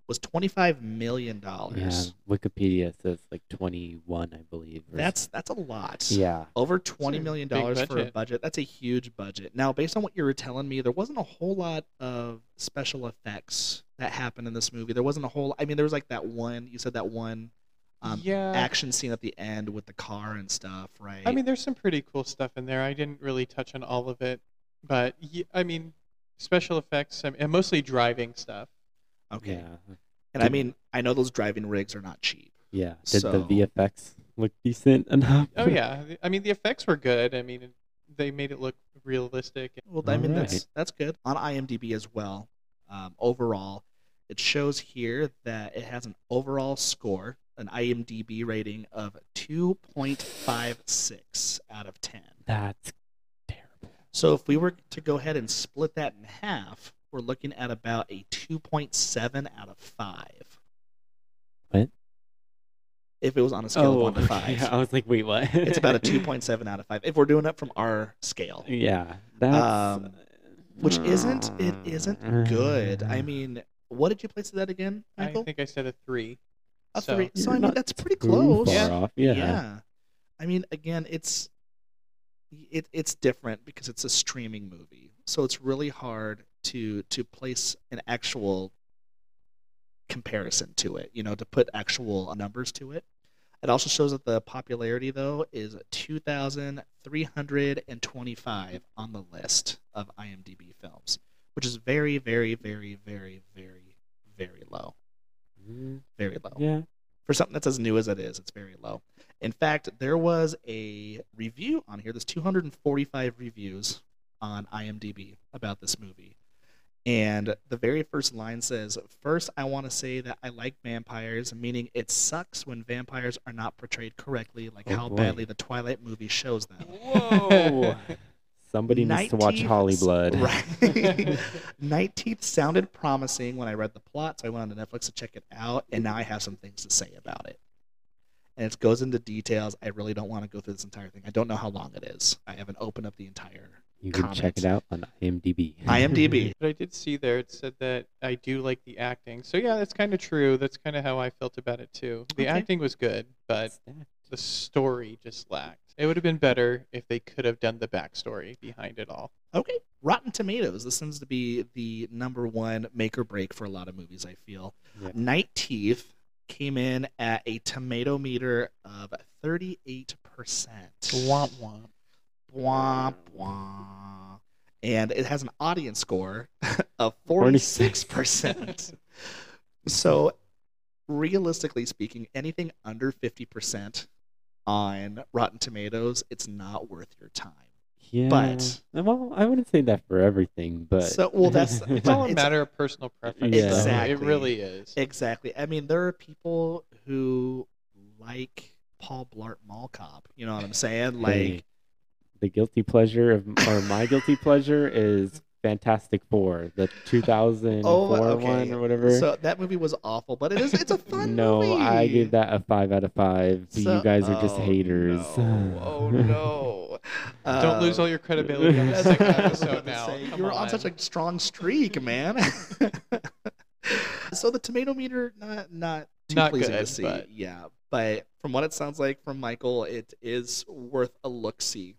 was twenty-five million dollars. Yeah, Wikipedia says like twenty-one, I believe. That's that's a lot. Yeah. Over twenty million dollars for a budget. That's a huge budget. Now, based on what you were telling me, there wasn't a whole lot of special effects that happened in this movie. There wasn't a whole... I mean, there was like that one... You said that one... Um, yeah. action scene at the end with the car and stuff, right? I mean, there's some pretty cool stuff in there. I didn't really touch on all of it, but yeah, I mean, special effects and mostly driving stuff. Okay. Yeah. And did, I mean, I know those driving rigs are not cheap. Yeah. Did so... the V F X look decent enough? Oh, yeah. I mean, the effects were good. I mean, they made it look realistic. Well, I mean, right. that's, that's good. On I M D B as well, um, overall, it shows here that it has an overall score, an I M D B rating of two point five six out of ten. That's terrible. So if we were to go ahead and split that in half, we're looking at about a two point seven out of five. What? If it was on a scale oh, of one to five. Yeah, I was like, wait, what? It's about a two point seven out of five. If we're doing it from our scale. Yeah. That's... Um, which isn't, it isn't good. I mean, what did you place that again, Michael? I think I said a three. A so, three. so I mean, that's pretty close. Far off. Yeah. yeah. I mean, again, it's it it's different because it's a streaming movie. So it's really hard to to place an actual comparison to it, you know, to put actual numbers to it. It also shows that the popularity, though, is two thousand three hundred twenty-five on the list of I M D B films, which is very, very, very, very, very, very low. Very low. Yeah. For something that's as new as it is, it's very low. In fact, there was a review on here. There's two hundred forty-five reviews on I M D B about this movie. And the very first line says, "First, I want to say that I like vampires, meaning it sucks when vampires are not portrayed correctly, like oh, how boy. badly the Twilight movie shows them." Whoa. Somebody needs to watch Holly Blood. Right. Night Teeth sounded promising when I read the plot, so I went on to Netflix to check it out, and now I have some things to say about it. And it goes into details. I really don't want to go through this entire thing. I don't know how long it is. I haven't opened up the entire You can comment. Check it out on I M D B. I M D B. But I did see there, it said that I do like the acting. So, yeah, that's kind of true. That's kind of how I felt about it, too. The okay. acting was good, but the story just lacked. It would have been better if they could have done the backstory behind it all. Okay. Rotten Tomatoes. This seems to be the number one make or break for a lot of movies, I feel. Yeah. Night Teeth came in at a tomato meter of thirty-eight percent. Womp womp. Womp womp. And it has an audience score of forty-six percent. So, realistically speaking, anything under fifty percent on Rotten Tomatoes, it's not worth your time. Yeah. But well, I wouldn't say that for everything, but so well, that's it's all a matter of personal preference. Yeah. Exactly, it really is. Exactly. I mean, there are people who like Paul Blart Mall Cop. You know what I'm saying? Like hey, the guilty pleasure of, or my guilty pleasure is Fantastic Four, the two thousand four oh, okay. one or whatever. So that movie was awful, but it is, it's a fun no, movie. No, I gave that a five out of five. So, so you guys are oh, just haters. No. oh, no. Uh, Don't lose all your credibility on the second episode now. You were on such a strong streak, man. So the tomato meter, not not too not pleasing good, to see. But... Yeah, but from what it sounds like from Michael, it is worth a look-see.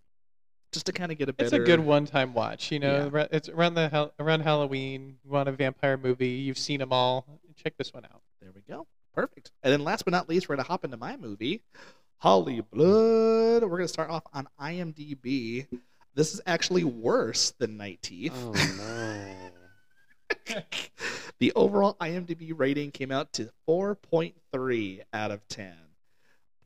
Just to kind of get a better... It's a good one-time watch, you know. Yeah. It's around the around Halloween. You want a vampire movie? You've seen them all. Check this one out. There we go. Perfect. And then last but not least, we're gonna hop into my movie, Holly Blood. We're gonna start off on I M D B. This is actually worse than Night Teeth. Oh no. The overall I M D B rating came out to four point three out of ten.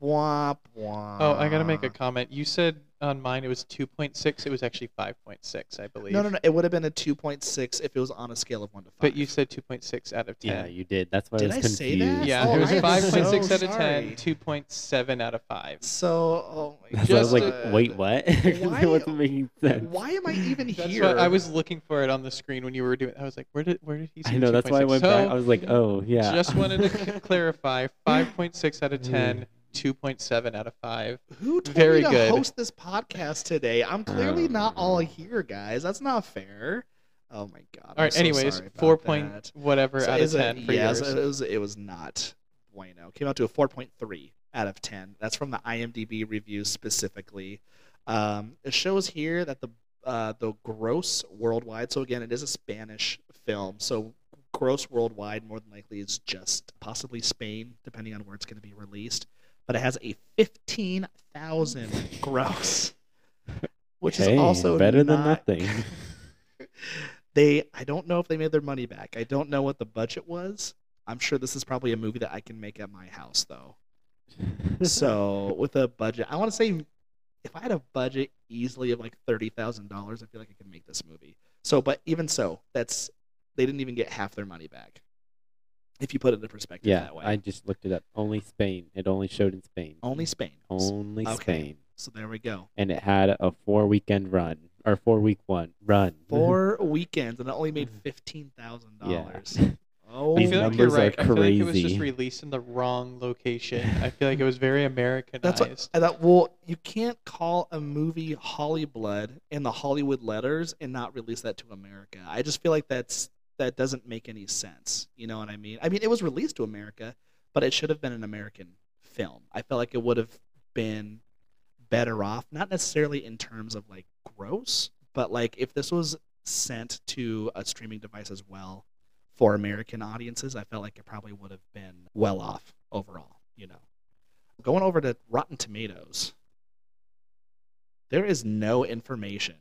Blah, blah. Oh, I gotta make a comment. You said on mine it was two point six. It was actually five point six, I believe. No, no, no. It would have been a two point six if it was on a scale of one to five. But you said two point six out of ten. Yeah, you did. That's why did I was confused. Did I say that? Yeah, oh, it was five point six so out of sorry. ten, two point seven out of five. So, oh my God. So I was like, uh, wait, what? Because it wasn't making sense. Why am I even that's here? What, I was looking for it on the screen when you were doing it. I was like, where did where did he say I know, two. That's six? Why I went so, back. I was like, oh, yeah. Just wanted to clarify, five point six out of ten. two point seven out of five. Who told Very me to good. Host this podcast today? I'm clearly um, not all here, guys. That's not fair. Oh my God. All I'm right. So anyways, four point that. Whatever so out of ten. A, for yeah, so it was it was not bueno. Came out to a four point three out of ten. That's from the I M D B review specifically. Um, it shows here that the uh, the gross worldwide. So again, it is a Spanish film. So gross worldwide more than likely is just possibly Spain, depending on where it's going to be released. But it has a fifteen thousand gross, which hey, is also better not... than nothing. They, I don't know if they made their money back. I don't know what the budget was. I'm sure this is probably a movie that I can make at my house, though. So with a budget, I want to say if I had a budget easily of like thirty thousand dollars, I feel like I could make this movie. So, but even so, that's they didn't even get half their money back. If you put it into perspective yeah, that way. Yeah, I just looked it up. Only Spain. It only showed in Spain. Only Spain. Only okay. Spain. So there we go. And it had a four weekend run, or four week one run. Four weekends, and it only made fifteen thousand dollars. Yeah. Oh, I feel like you're right. I feel like it was just released in the wrong location. I feel like it was very Americanized. That's what, I thought, well, you can't call a movie Holly Blood in the Hollywood letters and not release that to America. I just feel like that's. That doesn't make any sense. You know what I mean? I mean, it was released to America, but it should have been an American film. I felt like it would have been better off, not necessarily in terms of, like, gross, but, like, if this was sent to a streaming device as well for American audiences, I felt like it probably would have been well off overall, you know. Going over to Rotten Tomatoes, there is no information.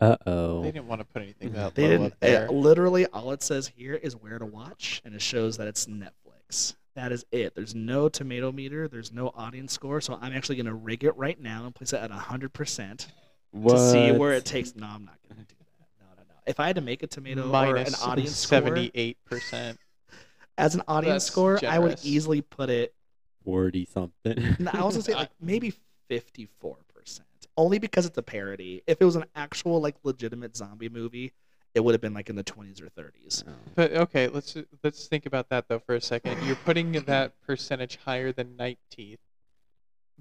Uh-oh. They didn't want to put anything that they didn't, up there. It, literally, all it says here is where to watch, and it shows that it's Netflix. That is it. There's no tomato meter. There's no audience score, so I'm actually going to rig it right now and place it at one hundred percent what? To see where it takes. No, I'm not going to do that. No, no, no. If I had to make a tomato minus or an audience seventy-eight percent. Score... seventy-eight percent. As an audience score, generous. I would easily put it... forty-something. No, I was going to say like, maybe fifty-four percent. Only because it's a parody. If it was an actual, like, legitimate zombie movie, it would have been, like, in the twenties or thirties. But, okay, let's let's think about that, though, for a second. You're putting that percentage higher than Night Teeth,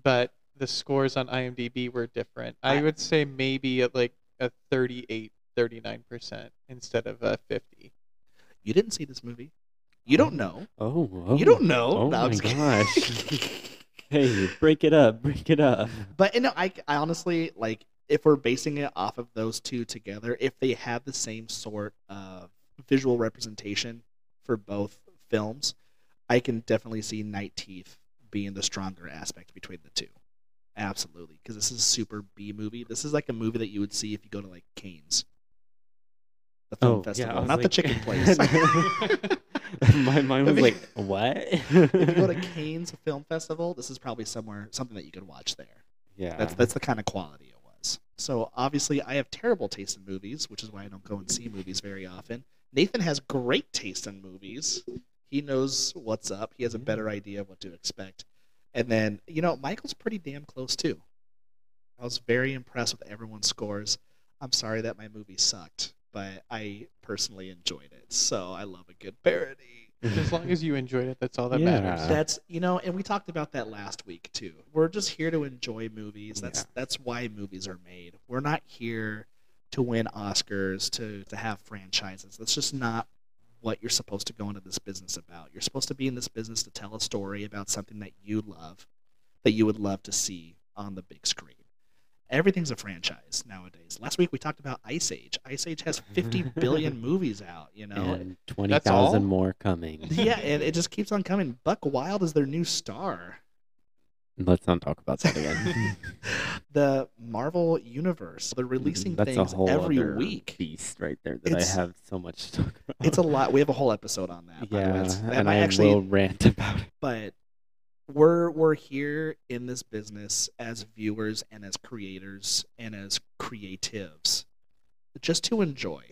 but the scores on I M D B were different. I, I would say maybe at, like, a thirty-eight, thirty-nine percent instead of a fifty. You didn't see this movie. You don't know. Oh, oh you don't know. Oh, no, my gosh. Hey, break it up, break it up. But, you know, I, I honestly, like, if we're basing it off of those two together, if they had the same sort of visual representation for both films, I can definitely see Night Teeth being the stronger aspect between the two. Absolutely. Because this is a super B movie. This is like a movie that you would see if you go to, like, Cannes. The film oh, festival. Yeah, not like... the chicken place. My mind was I mean, like, what? If you go to Cannes Film Festival, this is probably somewhere something that you could watch there. Yeah. That's that's the kind of quality it was. So obviously I have terrible taste in movies, which is why I don't go and see movies very often. Nathan has great taste in movies. He knows what's up. He has a better idea of what to expect. And then, you know, Michael's pretty damn close too. I was very impressed with everyone's scores. I'm sorry that my movie sucked. But I personally enjoyed it, so I love a good parody. As long as you enjoyed it, that's all that yeah. matters. That's, you know, and we talked about that last week too. We're just here to enjoy movies. That's yeah. that's why movies are made. We're not here to win Oscars, to to have franchises. That's just not what you're supposed to go into this business about. You're supposed to be in this business to tell a story about something that you love, that you would love to see on the big screen. Everything's a franchise nowadays. Last week we talked about Ice Age. Ice Age has fifty billion movies out, you know. And twenty thousand more coming. Yeah, and it just keeps on coming. Buck Wild is their new star. Let's not talk about that again. The Marvel Universe. They're releasing That's things a whole every other week. Beast right there that it's, I have so much to talk about. It's a lot. We have a whole episode on that. Yeah, by the way. That and I actually, will rant about it. But we're we're here in this business as viewers and as creators and as creatives just to enjoy.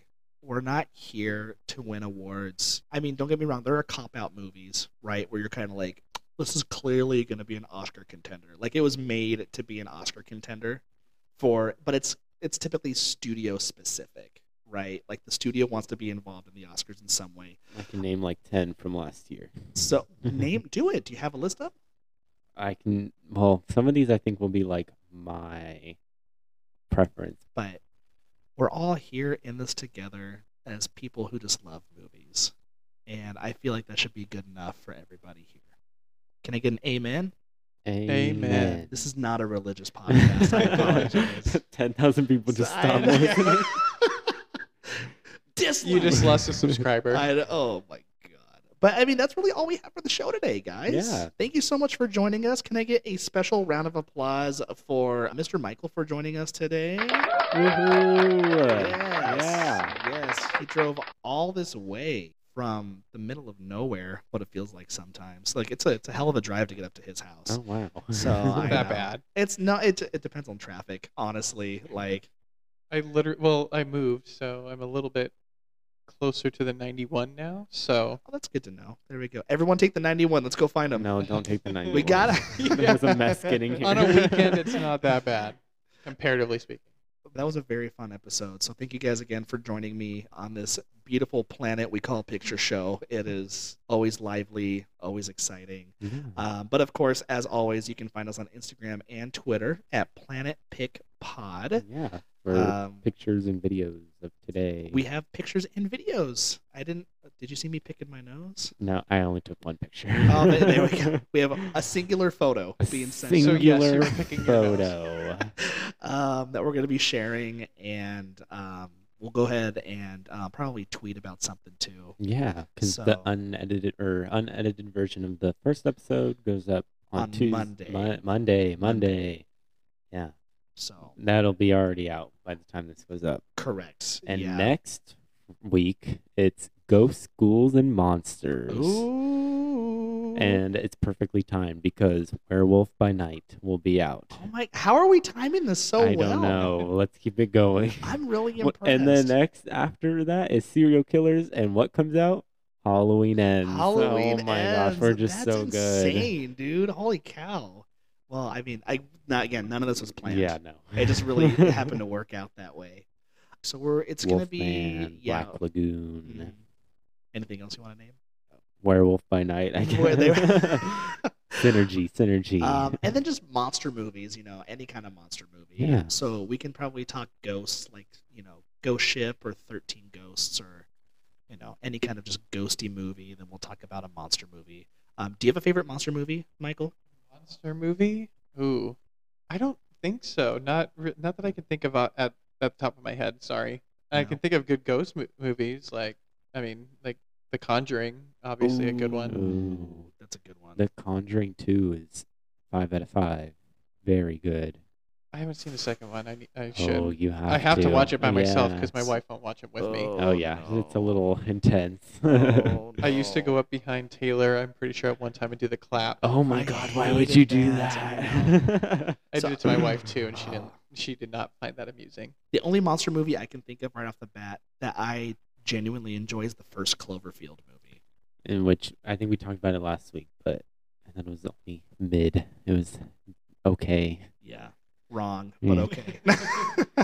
We're not here to win awards. I mean, don't get me wrong. There are cop-out movies, right, where you're kind of like, this is clearly going to be an Oscar contender. Like, it was made to be an Oscar contender for, but it's it's typically studio specific, right? Like, the studio wants to be involved in the Oscars in some way. I can name like ten from last year. So name, do it. Do you have a list up? I can. Well, some of these I think will be like my preference. But we're all here in this together as people who just love movies, and I feel like that should be good enough for everybody here. Can I get an amen? Amen. Amen. This is not a religious podcast. I apologize. ten thousand people just stopped listening. Dislike. You just lost a subscriber. I, oh, my God. But, I mean, that's really all we have for the show today, guys. Yeah. Thank you so much for joining us. Can I get a special round of applause for Mister Michael for joining us today? Woohoo. Yes. Yeah. Yes. He drove all this way from the middle of nowhere, what it feels like sometimes. Like, it's a it's a hell of a drive to get up to his house. Oh wow! So not that bad. It's not. It it depends on traffic, honestly. Like, I literally well, I moved, so I'm a little bit closer to the ninety-one now. So oh, that's good to know. There we go. Everyone take the ninety-one. Let's go find him. No, don't take the ninety-one. We gotta. It was a mess getting here. On a weekend, it's not that bad, comparatively speaking. That was a very fun episode. So thank you guys again for joining me on this beautiful planet we call Picture Show. It is always lively, always exciting. Yeah. Um, but, of course, as always, you can find us on Instagram and Twitter at Planet Pick Pod. Yeah, for um, pictures and videos of today. We have pictures and videos. I didn't. Did you see me picking my nose? No, I only took one picture. Oh, there, there we go. We have a, a singular photo a being sent. Singular so, yes, photo um, that we're going to be sharing, and um, we'll go ahead and uh, probably tweet about something too. Yeah, because so, the unedited or unedited version of the first episode goes up on, on Tuesday, Monday. Mo- Monday, Monday, Monday. Yeah. So that'll be already out by the time this goes up. Correct. And yeah. next week it's Ghost Schools and Monsters. Ooh. And it's perfectly timed because Werewolf by Night will be out. Oh my, how are we timing this so well? I don't well? know. Let's keep it going. I'm really impressed. And then next after that is Serial Killers, and what comes out? Halloween Ends. Halloween Oh my ends. gosh, we're just That's so insane, good. Insane, dude. Holy cow. Well, I mean, I not again, none of this was planned. Yeah, no. It just really happened to work out that way. So we're it's Wolf gonna be Man, yeah. Black Lagoon. Mm-hmm. Anything else you want to name? Werewolf by Night, I guess. synergy, synergy. Um, and then just monster movies, you know, any kind of monster movie. Yeah. So we can probably talk ghosts, like, you know, Ghost Ship or thirteen Ghosts or, you know, any kind of just ghosty movie. Then we'll talk about a monster movie. Um, do you have a favorite monster movie, Michael? Monster movie? Ooh. I don't think so. Not not that I can think of at, at the top of my head, sorry. No. I can think of good ghost mo- movies, like, I mean, like, The Conjuring, obviously ooh, a good one. Ooh. That's a good one. The Conjuring two is five out of five. Very good. I haven't seen the second one. I, I should. Oh, you have I have to, to watch it by yes. myself because my wife won't watch it with oh, me. Oh, yeah. No. It's a little intense. Oh, no. I used to go up behind Taylor, I'm pretty sure, at one time and do the clap. Oh, my I God. Why would you do that? that? I so, did it to my wife, too, and she didn't. She did not find that amusing. The only monster movie I can think of right off the bat that I genuinely enjoys the first Cloverfield movie, in which I think we talked about it last week, but I thought it was only mid. It was okay. Yeah, wrong, but okay.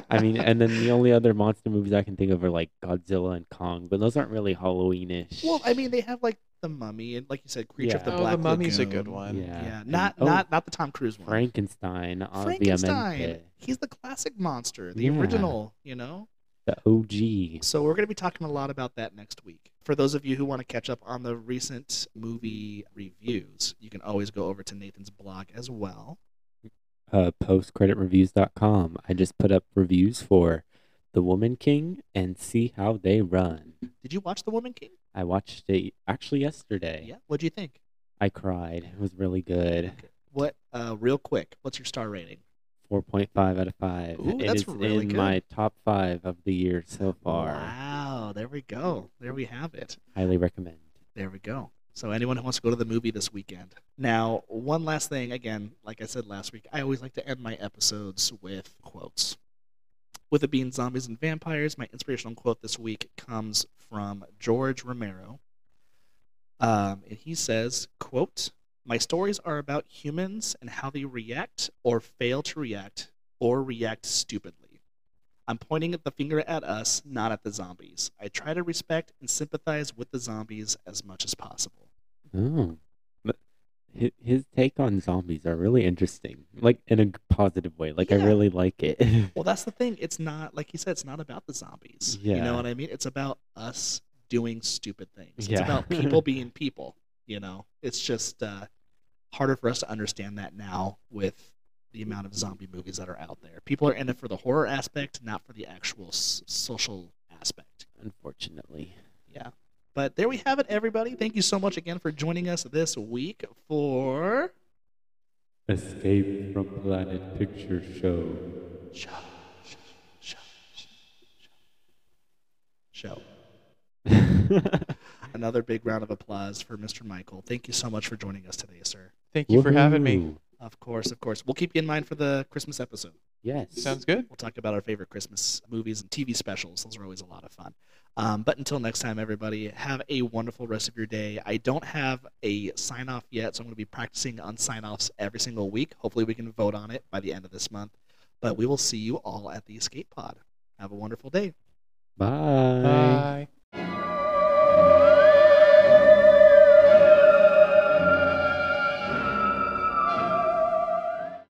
I mean, and then the only other monster movies I can think of are like Godzilla and Kong, but those aren't really Halloween-ish. Well, I mean, they have like The Mummy, and like you said, Creature yeah. of the oh, Black Lagoon. The Mummy's a good one. Yeah, yeah. not and, oh, not not the Tom Cruise one. Frankenstein, Frankenstein. He's the classic monster, the yeah. original. You know, the O G. So we're going to be talking a lot about that next week. For those of you who want to catch up on the recent movie reviews, you can always go over to Nathan's blog as well. Uh, post credit reviews dot com. I just put up reviews for The Woman King and See How They Run. Did you watch The Woman King? I watched it actually yesterday. Yeah. What'd you think? I cried. It was really good. Okay. What? Uh, real quick. What's your star rating? Four point five out of five. Ooh, it that's is really in good. My top five of the year so far. Wow. There we go. There we have it. Highly recommend. There we go. So anyone who wants to go to the movie this weekend. Now, one last thing. Again, like I said last week, I always like to end my episodes with quotes. With it being zombies and vampires, my inspirational quote this week comes from George Romero. Um, and he says, quote, "My stories are about humans and how they react or fail to react or react stupidly. I'm pointing the finger at us, not at the zombies. I try to respect and sympathize with the zombies as much as possible." Oh, but his take on zombies are really interesting, like in a positive way. Like, yeah. I really like it. Well, that's the thing. It's not, like you said, it's not about the zombies. Yeah. You know what I mean? It's about us doing stupid things. It's yeah. about people being people, you know? It's just uh, harder for us to understand that now with the amount of zombie movies that are out there. People are in it for the horror aspect, not for the actual s- social aspect. Unfortunately. Yeah. But there we have it, everybody. Thank you so much again for joining us this week for Escape from Planet Picture Show. Show. Show. Show. Show. Show. Another big round of applause for Mister Michael. Thank you so much for joining us today, sir. Thank you Woo-hoo. for having me. Of course, of course. We'll keep you in mind for the Christmas episode. Yes. Sounds good. We'll talk about our favorite Christmas movies and T V specials. Those are always a lot of fun. Um, but until next time, everybody, have a wonderful rest of your day. I don't have a sign-off yet, so I'm going to be practicing on sign-offs every single week. Hopefully we can vote on it by the end of this month. But we will see you all at the Escape Pod. Have a wonderful day. Bye. Bye.